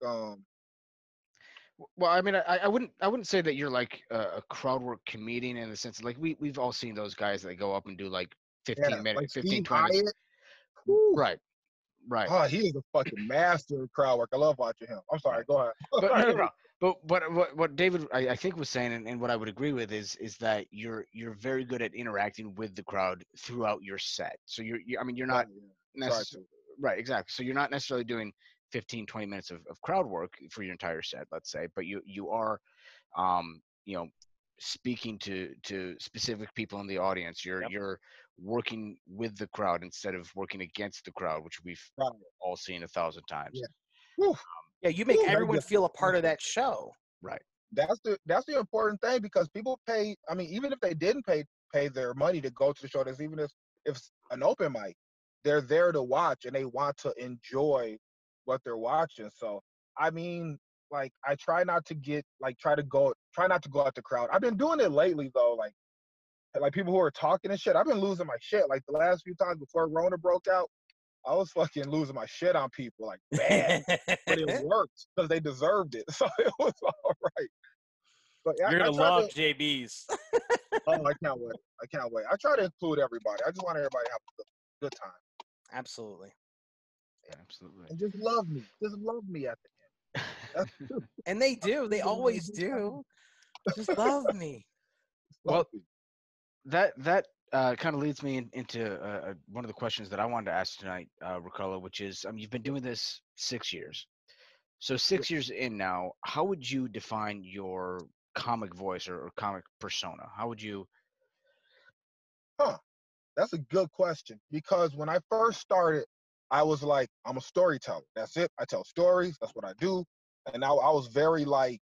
Well, I mean, I wouldn't say that you're like a crowd work comedian in the sense of like we've all seen those guys that go up and do like 15 minutes, like 15, 20. Right. Right. Oh, he is a fucking master of crowd work. I love watching him. I'm sorry. Go ahead. But what David I think was saying, and what I would agree with is that you're very good at interacting with the crowd throughout your set. So you're not necessarily right, exactly. So you're not necessarily doing 15, 20 minutes of crowd work for your entire set, let's say, but you are, you know, speaking to specific people in the audience. You're working with the crowd instead of working against the crowd, which we've all seen 1,000 times. Yeah. Yeah, you make everyone feel a part of that show. Right. That's the important thing, because people pay. I mean, even if they didn't pay their money to go to the show, there's even if it's an open mic, they're there to watch and they want to enjoy what they're watching. So I mean, like I try not to go at the crowd. I've been doing it lately though, like people who are talking and shit. I've been losing my shit. Like the last few times before Rona broke out, I was fucking losing my shit on people, like, bad. But it worked because they deserved it. So it was all right. But you're going to love JB's. Oh, I can't wait. I try to include everybody. I just want everybody to have a good time. Absolutely. Yeah, absolutely. And just love me. Just love me at the end. And they do. They always do. Just love me. Well, that kind of leads me into one of the questions that I wanted to ask tonight, Ricarlo, which is, you've been doing this 6 years. So 6 years in now, how would you define your comic voice or comic persona? How would you? That's a good question, because when I first started, I was like, I'm a storyteller. That's it. I tell stories. That's what I do. And I was very like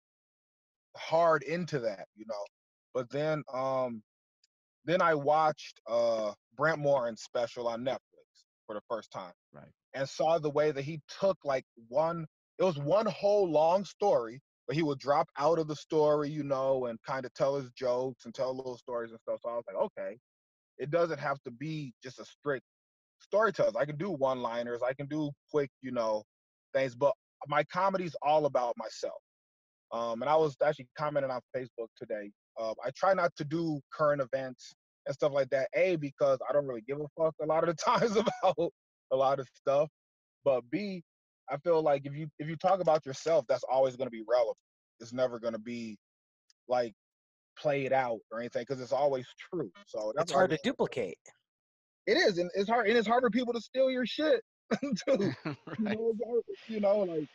hard into that, you know, but then, Then I watched Brent Morin's special on Netflix, for the first time, right, and saw the way that he took like one, it was one whole long story, but he would drop out of the story, you know, and kind of tell his jokes and tell little stories and stuff. So I was like, okay, it doesn't have to be just a strict storyteller. I can do one-liners, I can do quick, you know, things, but my comedy's all about myself. And I was actually commenting on Facebook today. I try not to do current events and stuff like that, A, because I don't really give a fuck a lot of the times about a lot of stuff, but B, I feel like if you talk about yourself, that's always going to be relevant. It's never going to be like played out or anything because it's always true. So that's hard to duplicate. It is, and it's hard, and it's hard for people to steal your shit too. Right. You know,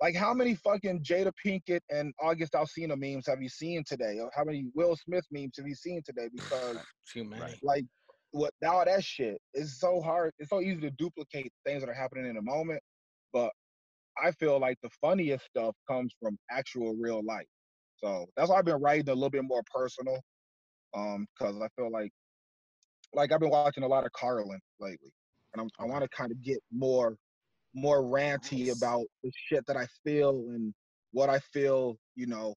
like how many fucking Jada Pinkett and August Alsina memes have you seen today? Or how many Will Smith memes have you seen today? Because too many. Like what all that shit is so hard. It's so easy to duplicate things that are happening in the moment. But I feel like the funniest stuff comes from actual real life. So that's why I've been writing a little bit more personal. Because I feel like I've been watching a lot of Carlin lately. And I want to kind of get more ranty about the shit that I feel and what I feel, you know,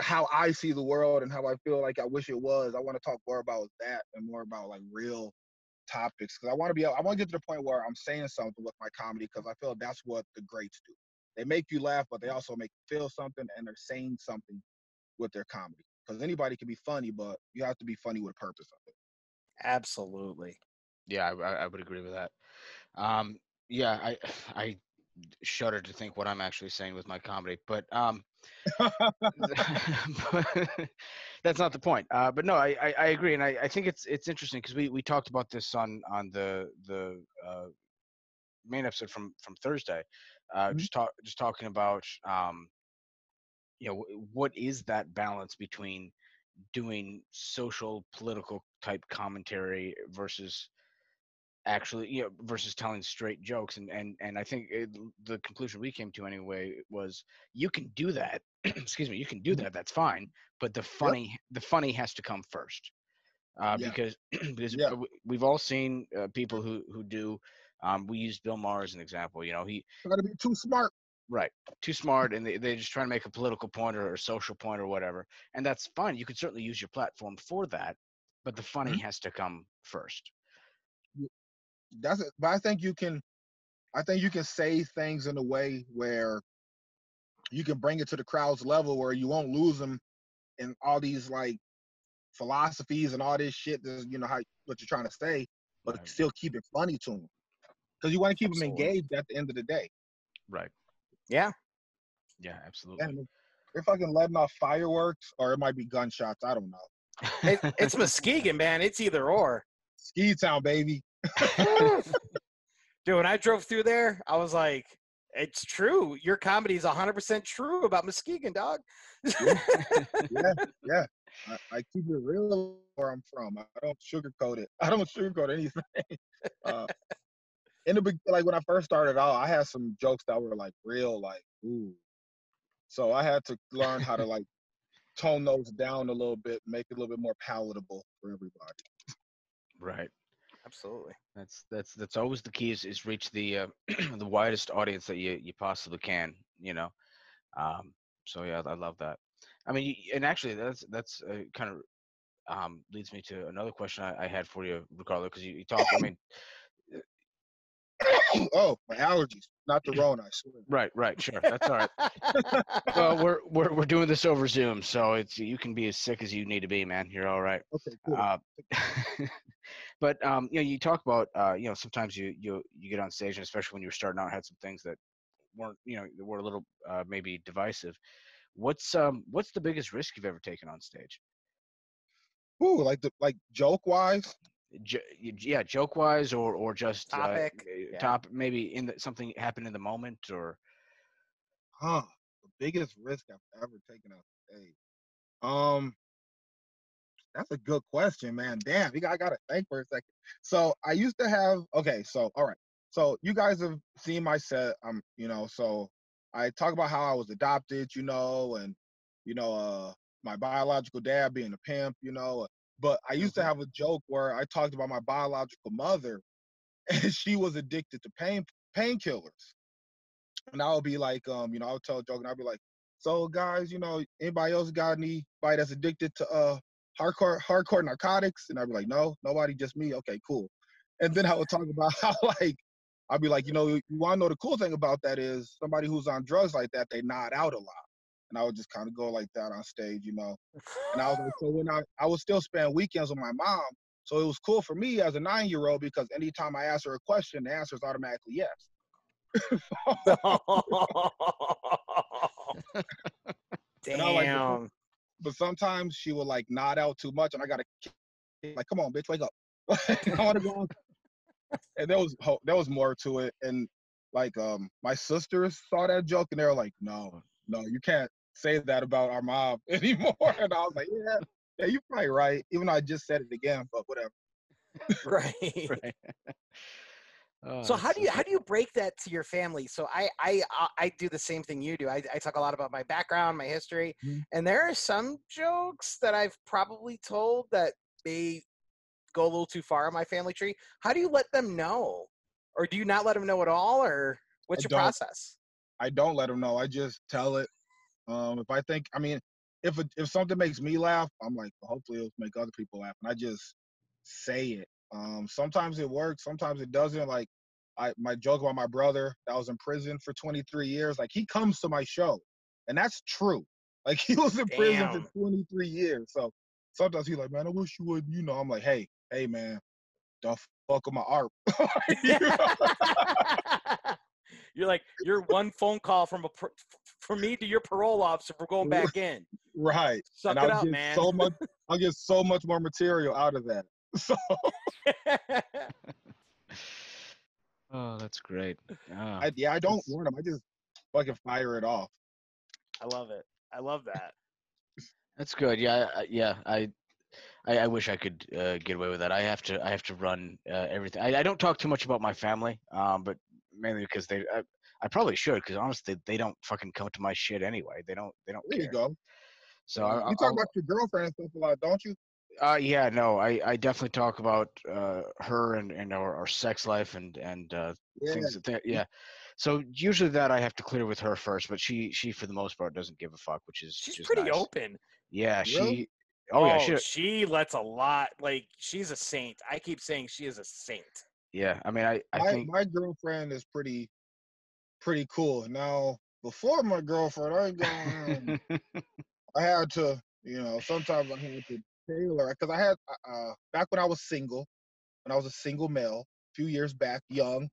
how I see the world and how I feel like I wish it was. I want to talk more about that and more about like real topics, because I want to get to the point where I'm saying something with my comedy, because I feel that's what the greats do. They make you laugh, but they also make you feel something, and they're saying something with their comedy, because anybody can be funny, but you have to be funny with a purpose of it. Absolutely. Yeah, I would agree with that. Yeah, I shudder to think what I'm actually saying with my comedy, but that's not the point. But no, I agree, and I think it's interesting because we talked about this on the main episode from Thursday. Mm-hmm. just talking about you know, what is that balance between doing social political type commentary versus actually, you know, versus telling straight jokes, and I think the conclusion we came to anyway was you can do that. Excuse me, you can do that. That's fine, but the funny has to come first, because we've all seen people who do. We use Bill Maher as an example. You know, I gotta be too smart. Right, too smart, and they just try to make a political point or a social point or whatever, and that's fine. You can certainly use your platform for that, but the funny has to come first. That's it. But I think you can say things in a way where you can bring it to the crowd's level where you won't lose them in all these like philosophies and all this shit. This is, you know, what you're trying to say, but right, still keep it funny to them, because you want to keep them engaged at the end of the day. Right. Yeah. Yeah. Absolutely. And they're fucking letting off fireworks, or it might be gunshots. I don't know. It's Muskegon, man. It's either or. Ski Town, baby. Dude, when I drove through there, I was like, it's true. Your comedy is 100% true about Muskegon, dog. Yeah. I keep it real where I'm from. I don't sugarcoat it. I don't sugarcoat anything. When I first started out, I had some jokes that were like real, like, ooh. So I had to learn how to like tone those down a little bit, make it a little bit more palatable for everybody. Right. Absolutely. That's always the key is reach the the widest audience that you possibly can, you know. So yeah, I love that. I mean, and actually that's kind of leads me to another question I had for you, Ricarlo, because you talk. I mean, oh, my allergies, not the Rona, I swear. Right, sure, that's all right. Well, we're doing this over Zoom, so it's you can be as sick as you need to be, man. You're all right. Okay, cool. But you know, you talk about you know, sometimes you get on stage, and especially when you were starting out, had some things that weren't, you know, were a little maybe divisive. What's the biggest risk you've ever taken on stage? Ooh, like joke wise. Yeah, joke wise, or just topic. Top, maybe something happened in the moment, or. The biggest risk I've ever taken on stage. That's a good question, man. Damn, I gotta think for a second. So I used to have. Okay, so all right. So you guys have seen my set. You know, so I talk about how I was adopted, you know, and you know, my biological dad being a pimp, you know. But I used to have a joke where I talked about my biological mother and she was addicted to painkillers. And I would be like, you know, I would tell a joke and I'd be like, so guys, you know, anybody else got anybody that's addicted to hardcore narcotics? And I'd be like, no, nobody, just me. Okay, cool. And then I would talk about how, like, I'd be like, you know, you want to know the cool thing about that is somebody who's on drugs like that, they nod out a lot. And I would just kind of go like that on stage, you know. And I was like, so when I would still spend weekends with my mom. So it was cool for me as a 9-year-old because anytime I asked her a question, the answer is automatically yes. Damn. Like, but sometimes she would like nod out too much, and I gotta like, come on, bitch, wake up. I wanna go on. And there was more to it, and like my sisters saw that joke and they were like, no, you can't say that about our mom anymore. And I was like, yeah, you're probably right. Even though I just said it again, but whatever. Right. Oh, so how do you break that to your family? So I do the same thing you do. I talk a lot about my background, my history, and there are some jokes that I've probably told that they go a little too far on my family tree. How do you let them know, or do you not let them know at all, or what's your process? I don't let them know. I just tell it. If I think, I mean, if something makes me laugh, I'm like, well, hopefully it'll make other people laugh, and I just say it. Sometimes it works, sometimes it doesn't. Like my joke about my brother that was in prison for 23 years, like he comes to my show, and that's true. Like he was in prison for 23 years. So sometimes he's like, man, I wish you would, you know. I'm like, hey man, don't fuck with my ARP. You know? You're like, you're one phone call from me to your parole officer for going back in. Right. Suck and it up, man. I'll get so much more material out of that. So. Oh, that's great. I don't warn them. I just fucking fire it off. I love it. I love that. That's good. Yeah. I wish I could get away with that. I have to run everything. I don't talk too much about my family, but mainly because they. I probably should, because honestly, they don't fucking come to my shit anyway. They don't. There care. You go. So you talk about your girlfriend and stuff a lot, don't you? Yeah, no, I definitely talk about her and our sex life and things like that. Yeah, so usually that I have to clear with her first, but she for the most part doesn't give a fuck, which is she's pretty nice. Open. Yeah, really? She lets a lot. Like she's a saint. I keep saying she is a saint. Yeah, I mean, I think my girlfriend is pretty cool. Now before my girlfriend, I had to, you know, sometimes I had to. Taylor, because I had back when I was single, when I was a single male, a few years back, young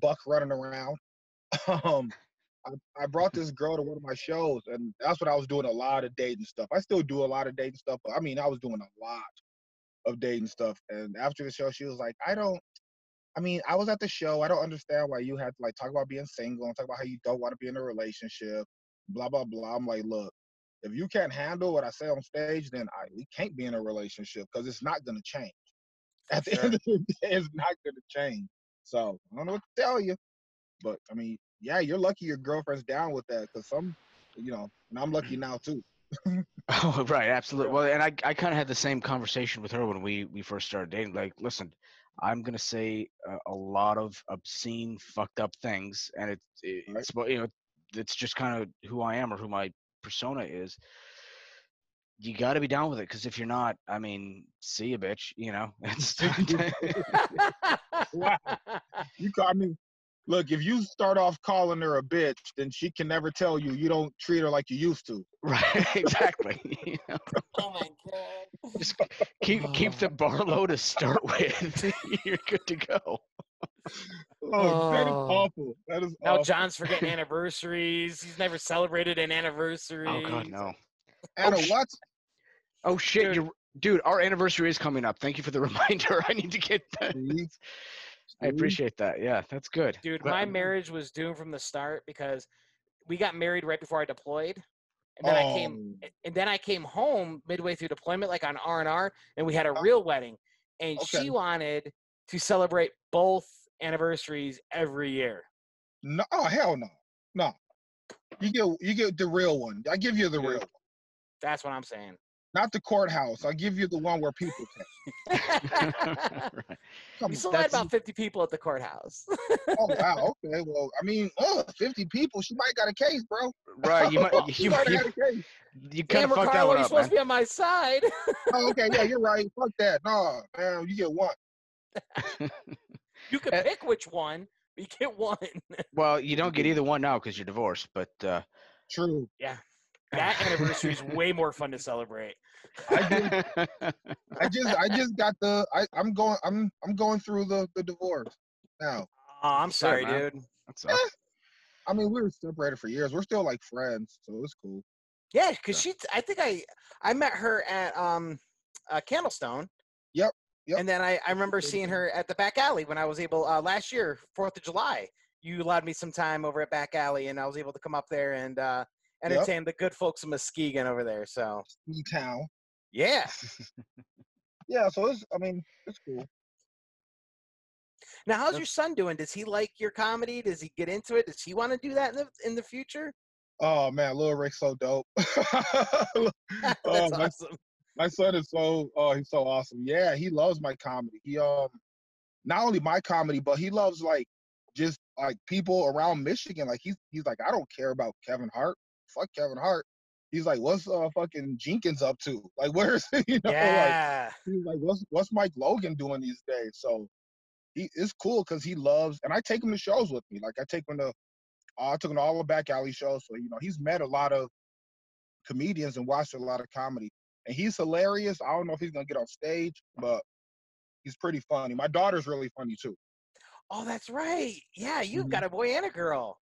buck running around. I brought this girl to one of my shows, and that's when I was doing a lot of dating stuff. I still do a lot of dating stuff, but I mean, I was doing a lot of dating stuff. And after the show, she was like, I was at the show. I don't understand why you had to like talk about being single and talk about how you don't want to be in a relationship, blah, blah, blah. I'm like, look. If you can't handle what I say on stage, then we can't be in a relationship, because it's not going to change. At the end of the day, it's not going to change. So I don't know what to tell you. But, I mean, yeah, you're lucky your girlfriend's down with that, because some, you know, and I'm lucky now too. Oh, right, absolutely. Well, and I kind of had the same conversation with her when we first started dating. Like, listen, I'm going to say a lot of obscene, fucked up things, and it's you know, it's just kind of who I am or who my persona is. You got to be down with it, because if you're not, I mean, see ya, bitch, you know. Wow. You call me. Look, if you start off calling her a bitch, then she can never tell you don't treat her like you used to. Right, exactly. You know? Oh my god. Just keep the bar low to start with. You're good to go. Oh, that is awful. That is now awful. John's forgetting anniversaries. He's never celebrated an anniversary. Oh god, no. Anna, what? Oh shit, dude, our anniversary is coming up. Thank you for the reminder. I need to get that. I appreciate that. Yeah, that's good. Dude, my marriage was doomed from the start, because we got married right before I deployed. And then I came home midway through deployment, like on R&R, and we had a real wedding. And she wanted to celebrate both anniversaries every year. No, oh, hell no. No. You get the real one. I give you the real one. That's what I'm saying. Not the courthouse. I'll give you the one where people came. You still had about 50 people at the courthouse. Oh, wow. Okay. Well, I mean, 50 people. She might got a case, bro. Right. You might. You might have a case. You kind of fucked that one up, man. You're supposed to be on my side. Oh, okay. Yeah, you're right. Fuck that. No, man. You get one. You can pick which one. You get one. Well, you don't get either one now because you're divorced, but. True. Yeah. That anniversary is way more fun to celebrate. I just got the. I'm going through the divorce now. Oh, I'm sorry, dude. That's yeah. I mean, we were separated for years. We're still like friends, so it's cool. Yeah, because she. I think I met her at Candlestone. Yep. Yep. And then I remember seeing her at the back alley when I was able last year, 4th of July. You allowed me some time over at back alley, and I was able to come up there and. Entertain the good folks in Muskegon over there, so. Town. Yeah. Yeah, so it's, I mean, it's cool. Now, how's your son doing? Does he like your comedy? Does he get into it? Does he want to do that in the future? Oh, man, Lil Rick's so dope. That's awesome. My son is so, he's so awesome. Yeah, he loves my comedy. He, not only my comedy, but he loves, like, just, like, people around Michigan. Like, he's like, I don't care about Kevin Hart. Fuck Kevin Hart. He's like, what's fucking Jenkins up to? Like, where's you know? Yeah. Like, he's like, what's Mike Logan doing these days? So, it's cool because he loves, and I take him to shows with me. Like, I took him to all the back alley shows. So, you know, he's met a lot of comedians and watched a lot of comedy, and he's hilarious. I don't know if he's gonna get on stage, but he's pretty funny. My daughter's really funny too. Oh, that's right. Yeah, you've got a boy and a girl.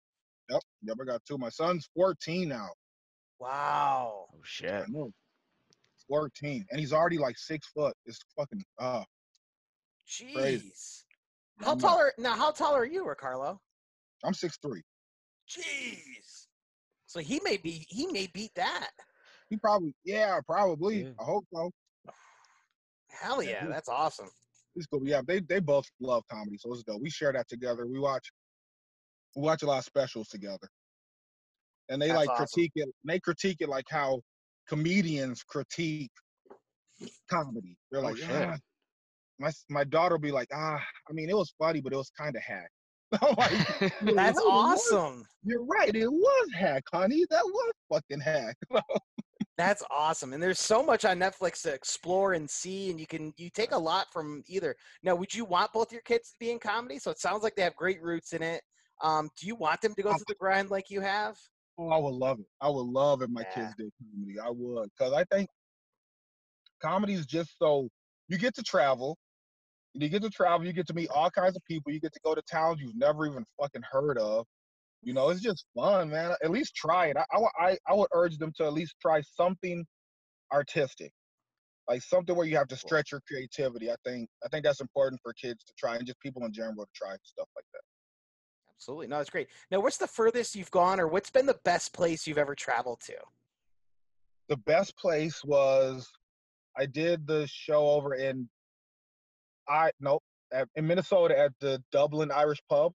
Yep, I got two. My son's 14 now. Wow. Oh, shit. 14. And he's already like 6 foot. It's fucking, jeez. Crazy. How tall are you, Ricarlo? I'm 6'3". Jeez. So he may beat that. He probably, probably. Yeah. I hope so. Hell yeah, that's awesome. It's cool. Yeah, they both love comedy, so it's dope. We share that together. We watch a lot of specials together, and they critique it. They critique it like how comedians critique comedy. They're like, yeah. My daughter will be like, I mean, it was funny, but it was kind of hack. I'm like, that's awesome. You're right. It was hack, honey. That was fucking hack. That's awesome. And there's so much on Netflix to explore and see, and you take a lot from either. Now, would you want both your kids to be in comedy? So it sounds like they have great roots in it. Do you want them to go through the grind like you have? Oh, I would love it. I would love if my kids did comedy. I would. Because I think comedy is just so – you get to travel. You get to travel. You get to meet all kinds of people. You get to go to towns you've never even fucking heard of. You know, it's just fun, man. At least try it. I would urge them to at least try something artistic, like something where you have to stretch your creativity. I think that's important for kids to try, and just people in general to try stuff like that. Absolutely. No, it's great. Now, what's the furthest you've gone, or what's been the best place you've ever traveled to? The best place was I did the show over in Minnesota at the Dublin Irish Pub.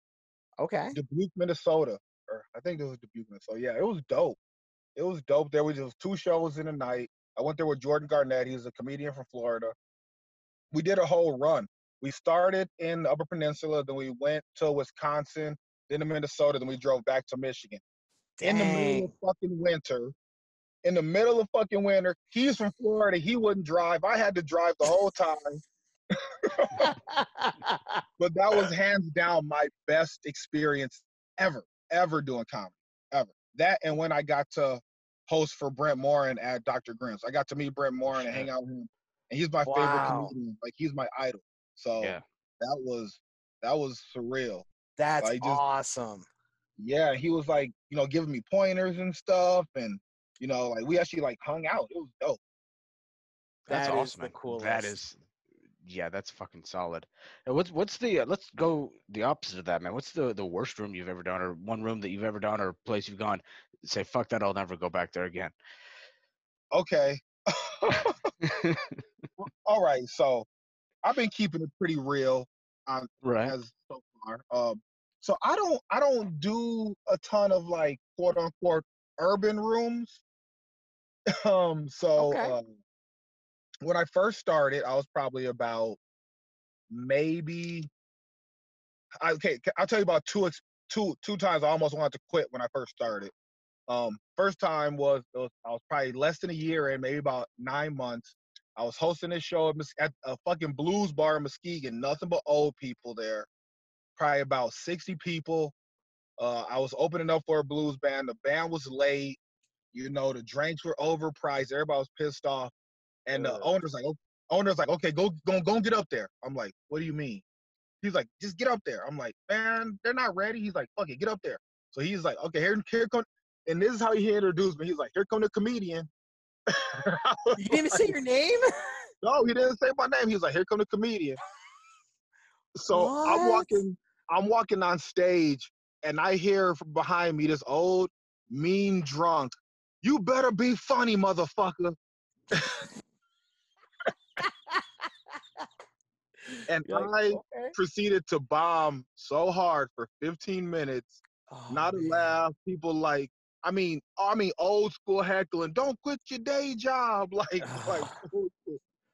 Okay. Dubuque, Minnesota. Or I think it was Dubuque, Minnesota. Yeah, it was dope. It was dope. There was just 2 shows in a night. I went there with Jordan Garnett. He's a comedian from Florida. We did a whole run. We started in the Upper Peninsula, then we went to Wisconsin, then to Minnesota, then we drove back to Michigan. Dang. In the middle of fucking winter. In the middle of fucking winter. He's from Florida. He wouldn't drive. I had to drive the whole time. But that was hands down my best experience ever doing comedy, ever. That and when I got to host for Brent Morin at Dr. Grimms. I got to meet Brent Morin and hang out with him. And he's my favorite comedian. Like, he's my idol. So that was surreal. That's awesome. Yeah, he was like, you know, giving me pointers and stuff, and you know, like we actually like hung out. It was dope. That's awesome. The coolest. That is, yeah, that's fucking solid. And what's the let's go the opposite of that, man. What's the worst room you've ever done, or one room that you've ever done, or place you've gone? Say fuck that, I'll never go back there again. Okay. All right, so. I've been keeping it pretty real, as so far. So I don't do a ton of like quote unquote urban rooms. So when I first started, I was probably about maybe, okay, I'll tell you about two times I almost wanted to quit when I first started. First time was I was probably less than a year in, maybe about 9 months. I was hosting this show at a fucking blues bar in Muskegon, nothing but old people there, probably about 60 people. I was opening up for a blues band. The band was late. You know, the drinks were overpriced. Everybody was pissed off. And the owner's like, okay, go and get up there. I'm like, what do you mean? He's like, just get up there. I'm like, man, they're not ready. He's like, fuck it, get up there. So he's like, okay, here come. And this is how he introduced me. He's like, here come the comedian. You didn't even say your name? No, he didn't say my name. He was like, here come the comedian. So what? I'm walking on stage, and I hear from behind me this old, mean drunk, you better be funny, motherfucker. And like, I proceeded to bomb so hard for 15 minutes. Oh, not a laugh. People like, I mean, old school heckling. Don't quit your day job.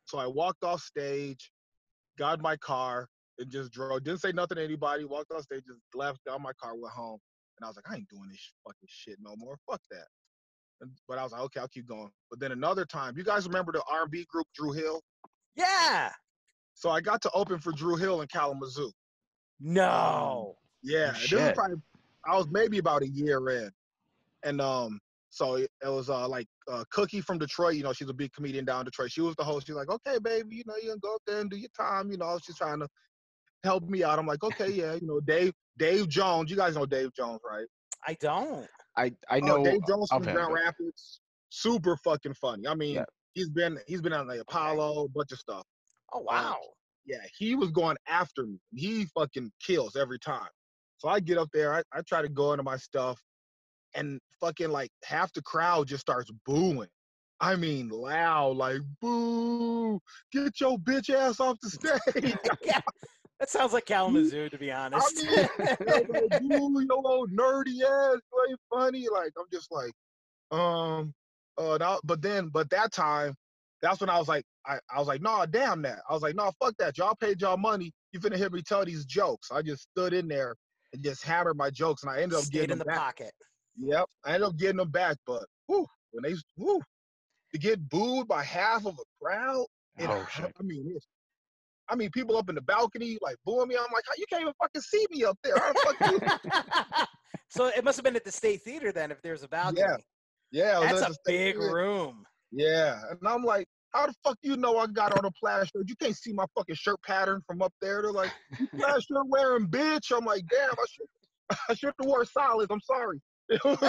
So I walked off stage, got my car, and just drove. Didn't say nothing to anybody. Walked off stage, just left, got my car, went home. And I was like, I ain't doing this fucking shit no more. Fuck that. But I was like, okay, I'll keep going. But then another time, you guys remember the R&B group Dru Hill? Yeah. So I got to open for Dru Hill in Kalamazoo. No. Yeah. Shit. This was probably, I was maybe about a year in. And so it was Cookie from Detroit. You know, she's a big comedian down in Detroit. She was the host. She's like, okay, baby, you know, you can go up there and do your time. You know, she's trying to help me out. I'm like, okay, yeah. You know, Dave Jones. You guys know Dave Jones, right? I don't. I know. Dave Jones from Grand Rapids. Super fucking funny. I mean, yeah. he's been on like Apollo, a bunch of stuff. Oh, wow. Yeah, he was going after me. He fucking kills every time. So I get up there. I try to go into my stuff. And fucking like half the crowd just starts booing. I mean, loud, like, boo, get your bitch ass off the stage. Yeah, that sounds like Kalamazoo, to be honest. I mean, like, boo, your old nerdy ass, you ain't funny. Like, I'm just like, but that time, that's when I was like, I was like, nah, damn that. I was like, nah, fuck that. Y'all paid y'all money. You finna hear me tell these jokes. I just stood in there and just hammered my jokes, and I ended up getting in the pocket. Yep, I ended up getting them back, but to get booed by half of a crowd, I mean, people up in the balcony like booing me. I'm like, you can't even fucking see me up there. So it must have been at the State Theater then, if there's a balcony. Yeah, that's a big room. Yeah, and I'm like, how the fuck you know I got on a plaid shirt? You can't see my fucking shirt pattern from up there. They're like, you plaid shirt wearing, bitch. I'm like, damn, I should have wore solids. I'm sorry. That was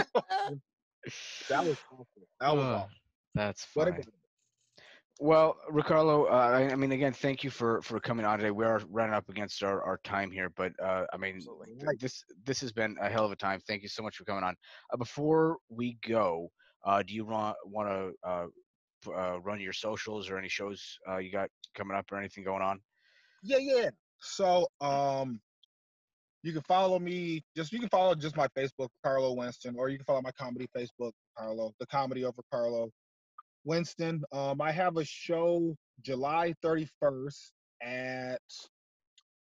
awful. That was awful. That's fine. Well, Ricarlo, I mean, again, thank you for coming on today. We are running up against our time here, but I mean, this has been a hell of a time. Thank you so much for coming on. Before we go, do you want to run your socials or any shows you got coming up or anything going on? Yeah. So, you can follow me. You can follow my Facebook, Ricarlo Winston, or you can follow my comedy Facebook, Ricarlo, the comedy of Ricarlo Winston. I have a show July 31st at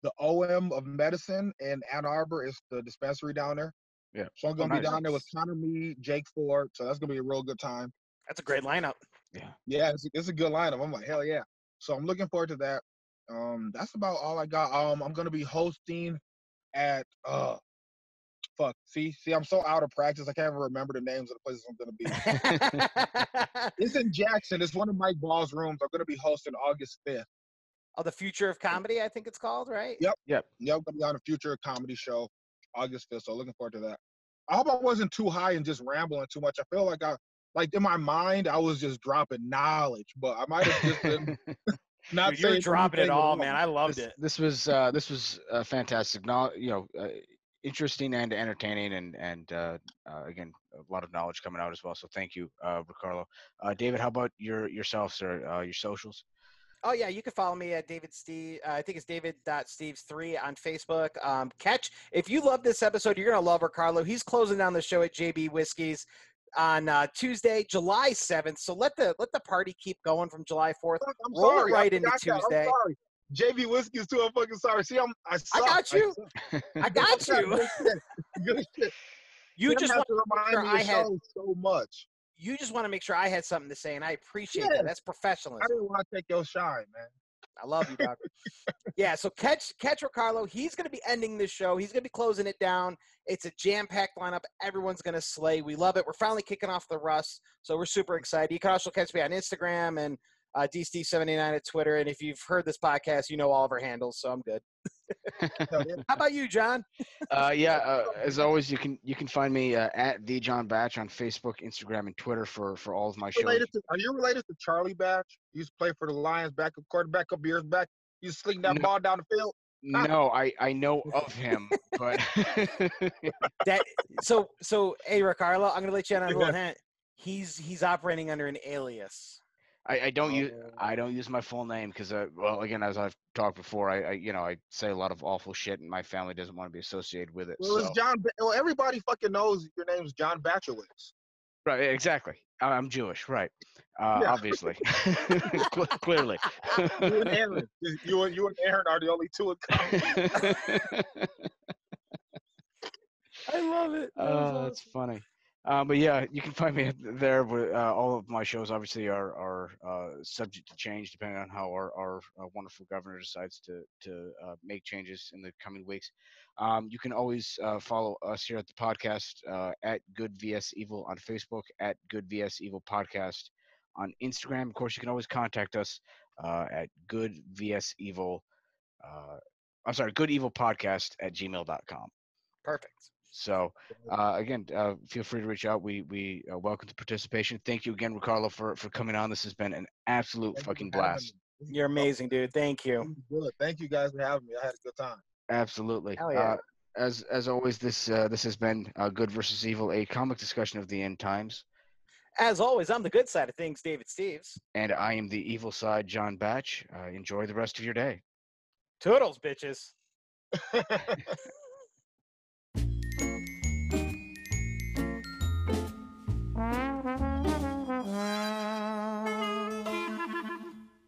the OM of Medicine in Ann Arbor. It's the dispensary down there. Yeah. So I'm gonna be down there with Connor Mead, Jake Ford. So that's gonna be a real good time. That's a great lineup. Yeah. Yeah, it's a good lineup. I'm like, hell yeah. So I'm looking forward to that. That's about all I got. I'm gonna be hosting at I'm so out of practice I can't even remember the names of the places I'm gonna be. It's in Jackson. It's one of Mike Ball's rooms. I'm gonna be hosting August 5th. Oh, the Future of Comedy, I think it's called, right? Yep. I'm gonna be on the Future of Comedy show August 5th. So looking forward to that. I hope I wasn't too high and just rambling too much. I feel like in my mind I was just dropping knowledge, but I might have just been Dude, you're dropping it all, man. I loved it. This was fantastic. Interesting and entertaining, and again, a lot of knowledge coming out as well. So thank you, Ricarlo. David, how about yourself, sir? Your socials? Oh yeah, you can follow me at David Steves. I think it's David.Steves3 on Facebook. If you love this episode, you're gonna love Ricarlo. He's closing down the show at JB Whiskey's. on Tuesday, July 7th. So let the party keep going from July 4th. Roll right into Tuesday. I'm sorry. JB Whiskey's too. I'm fucking sorry. See, I got you. I got you. Good shit. You just want to remind me I had so much. You just want to make sure I had something to say, and I appreciate that. That's professionalism. I didn't want to take your shine, man. I love you, dog. Yeah, so catch Ricarlo. He's going to be ending this show. He's going to be closing it down. It's a jam-packed lineup. Everyone's going to slay. We love it. We're finally kicking off the rust, so we're super excited. You can also catch me on Instagram and DSteve79 at Twitter. And if you've heard this podcast, you know all of our handles, so I'm good. How about you, John? As always, you can find me at the John Batch on Facebook, Instagram, and Twitter for all of my shows. Are you related to Charlie Batch? You used to play for the Lions, backup quarterback, a couple years back. You sling that ball down the field. No, I know of him, but so hey, Ricarlo, I'm gonna let you in on one hand. He's operating under an alias. I don't use my full name because, again, as I've talked before, I say a lot of awful shit, and my family doesn't want to be associated with it. Well, it's John. Well, everybody fucking knows your name's John Batchelor. Right, exactly. I'm Jewish, right? Obviously, clearly. You and Aaron are the only two in common. I love it. Oh, that's funny. But yeah, you can find me there. All of my shows obviously are subject to change depending on how our wonderful governor decides to make changes in the coming weeks. You can always follow us here at the podcast at Good vs Evil on Facebook, at Good vs Evil Podcast on Instagram. Of course, you can always contact us at Good vs Evil. Good Evil Podcast at gmail.com. Perfect. So, again, feel free to reach out. We welcome to participation. Thank you again, Ricarlo, for coming on. This has been an absolute fucking blast. You're amazing, dude. Thank you. Good. Thank you guys for having me. I had a good time. Absolutely. Hell yeah. As always, this has been Good versus Evil, a comic discussion of the end times. As always, I'm the good side of things, David Steves. And I am the evil side, John Batch. Enjoy the rest of your day. Toodles, bitches.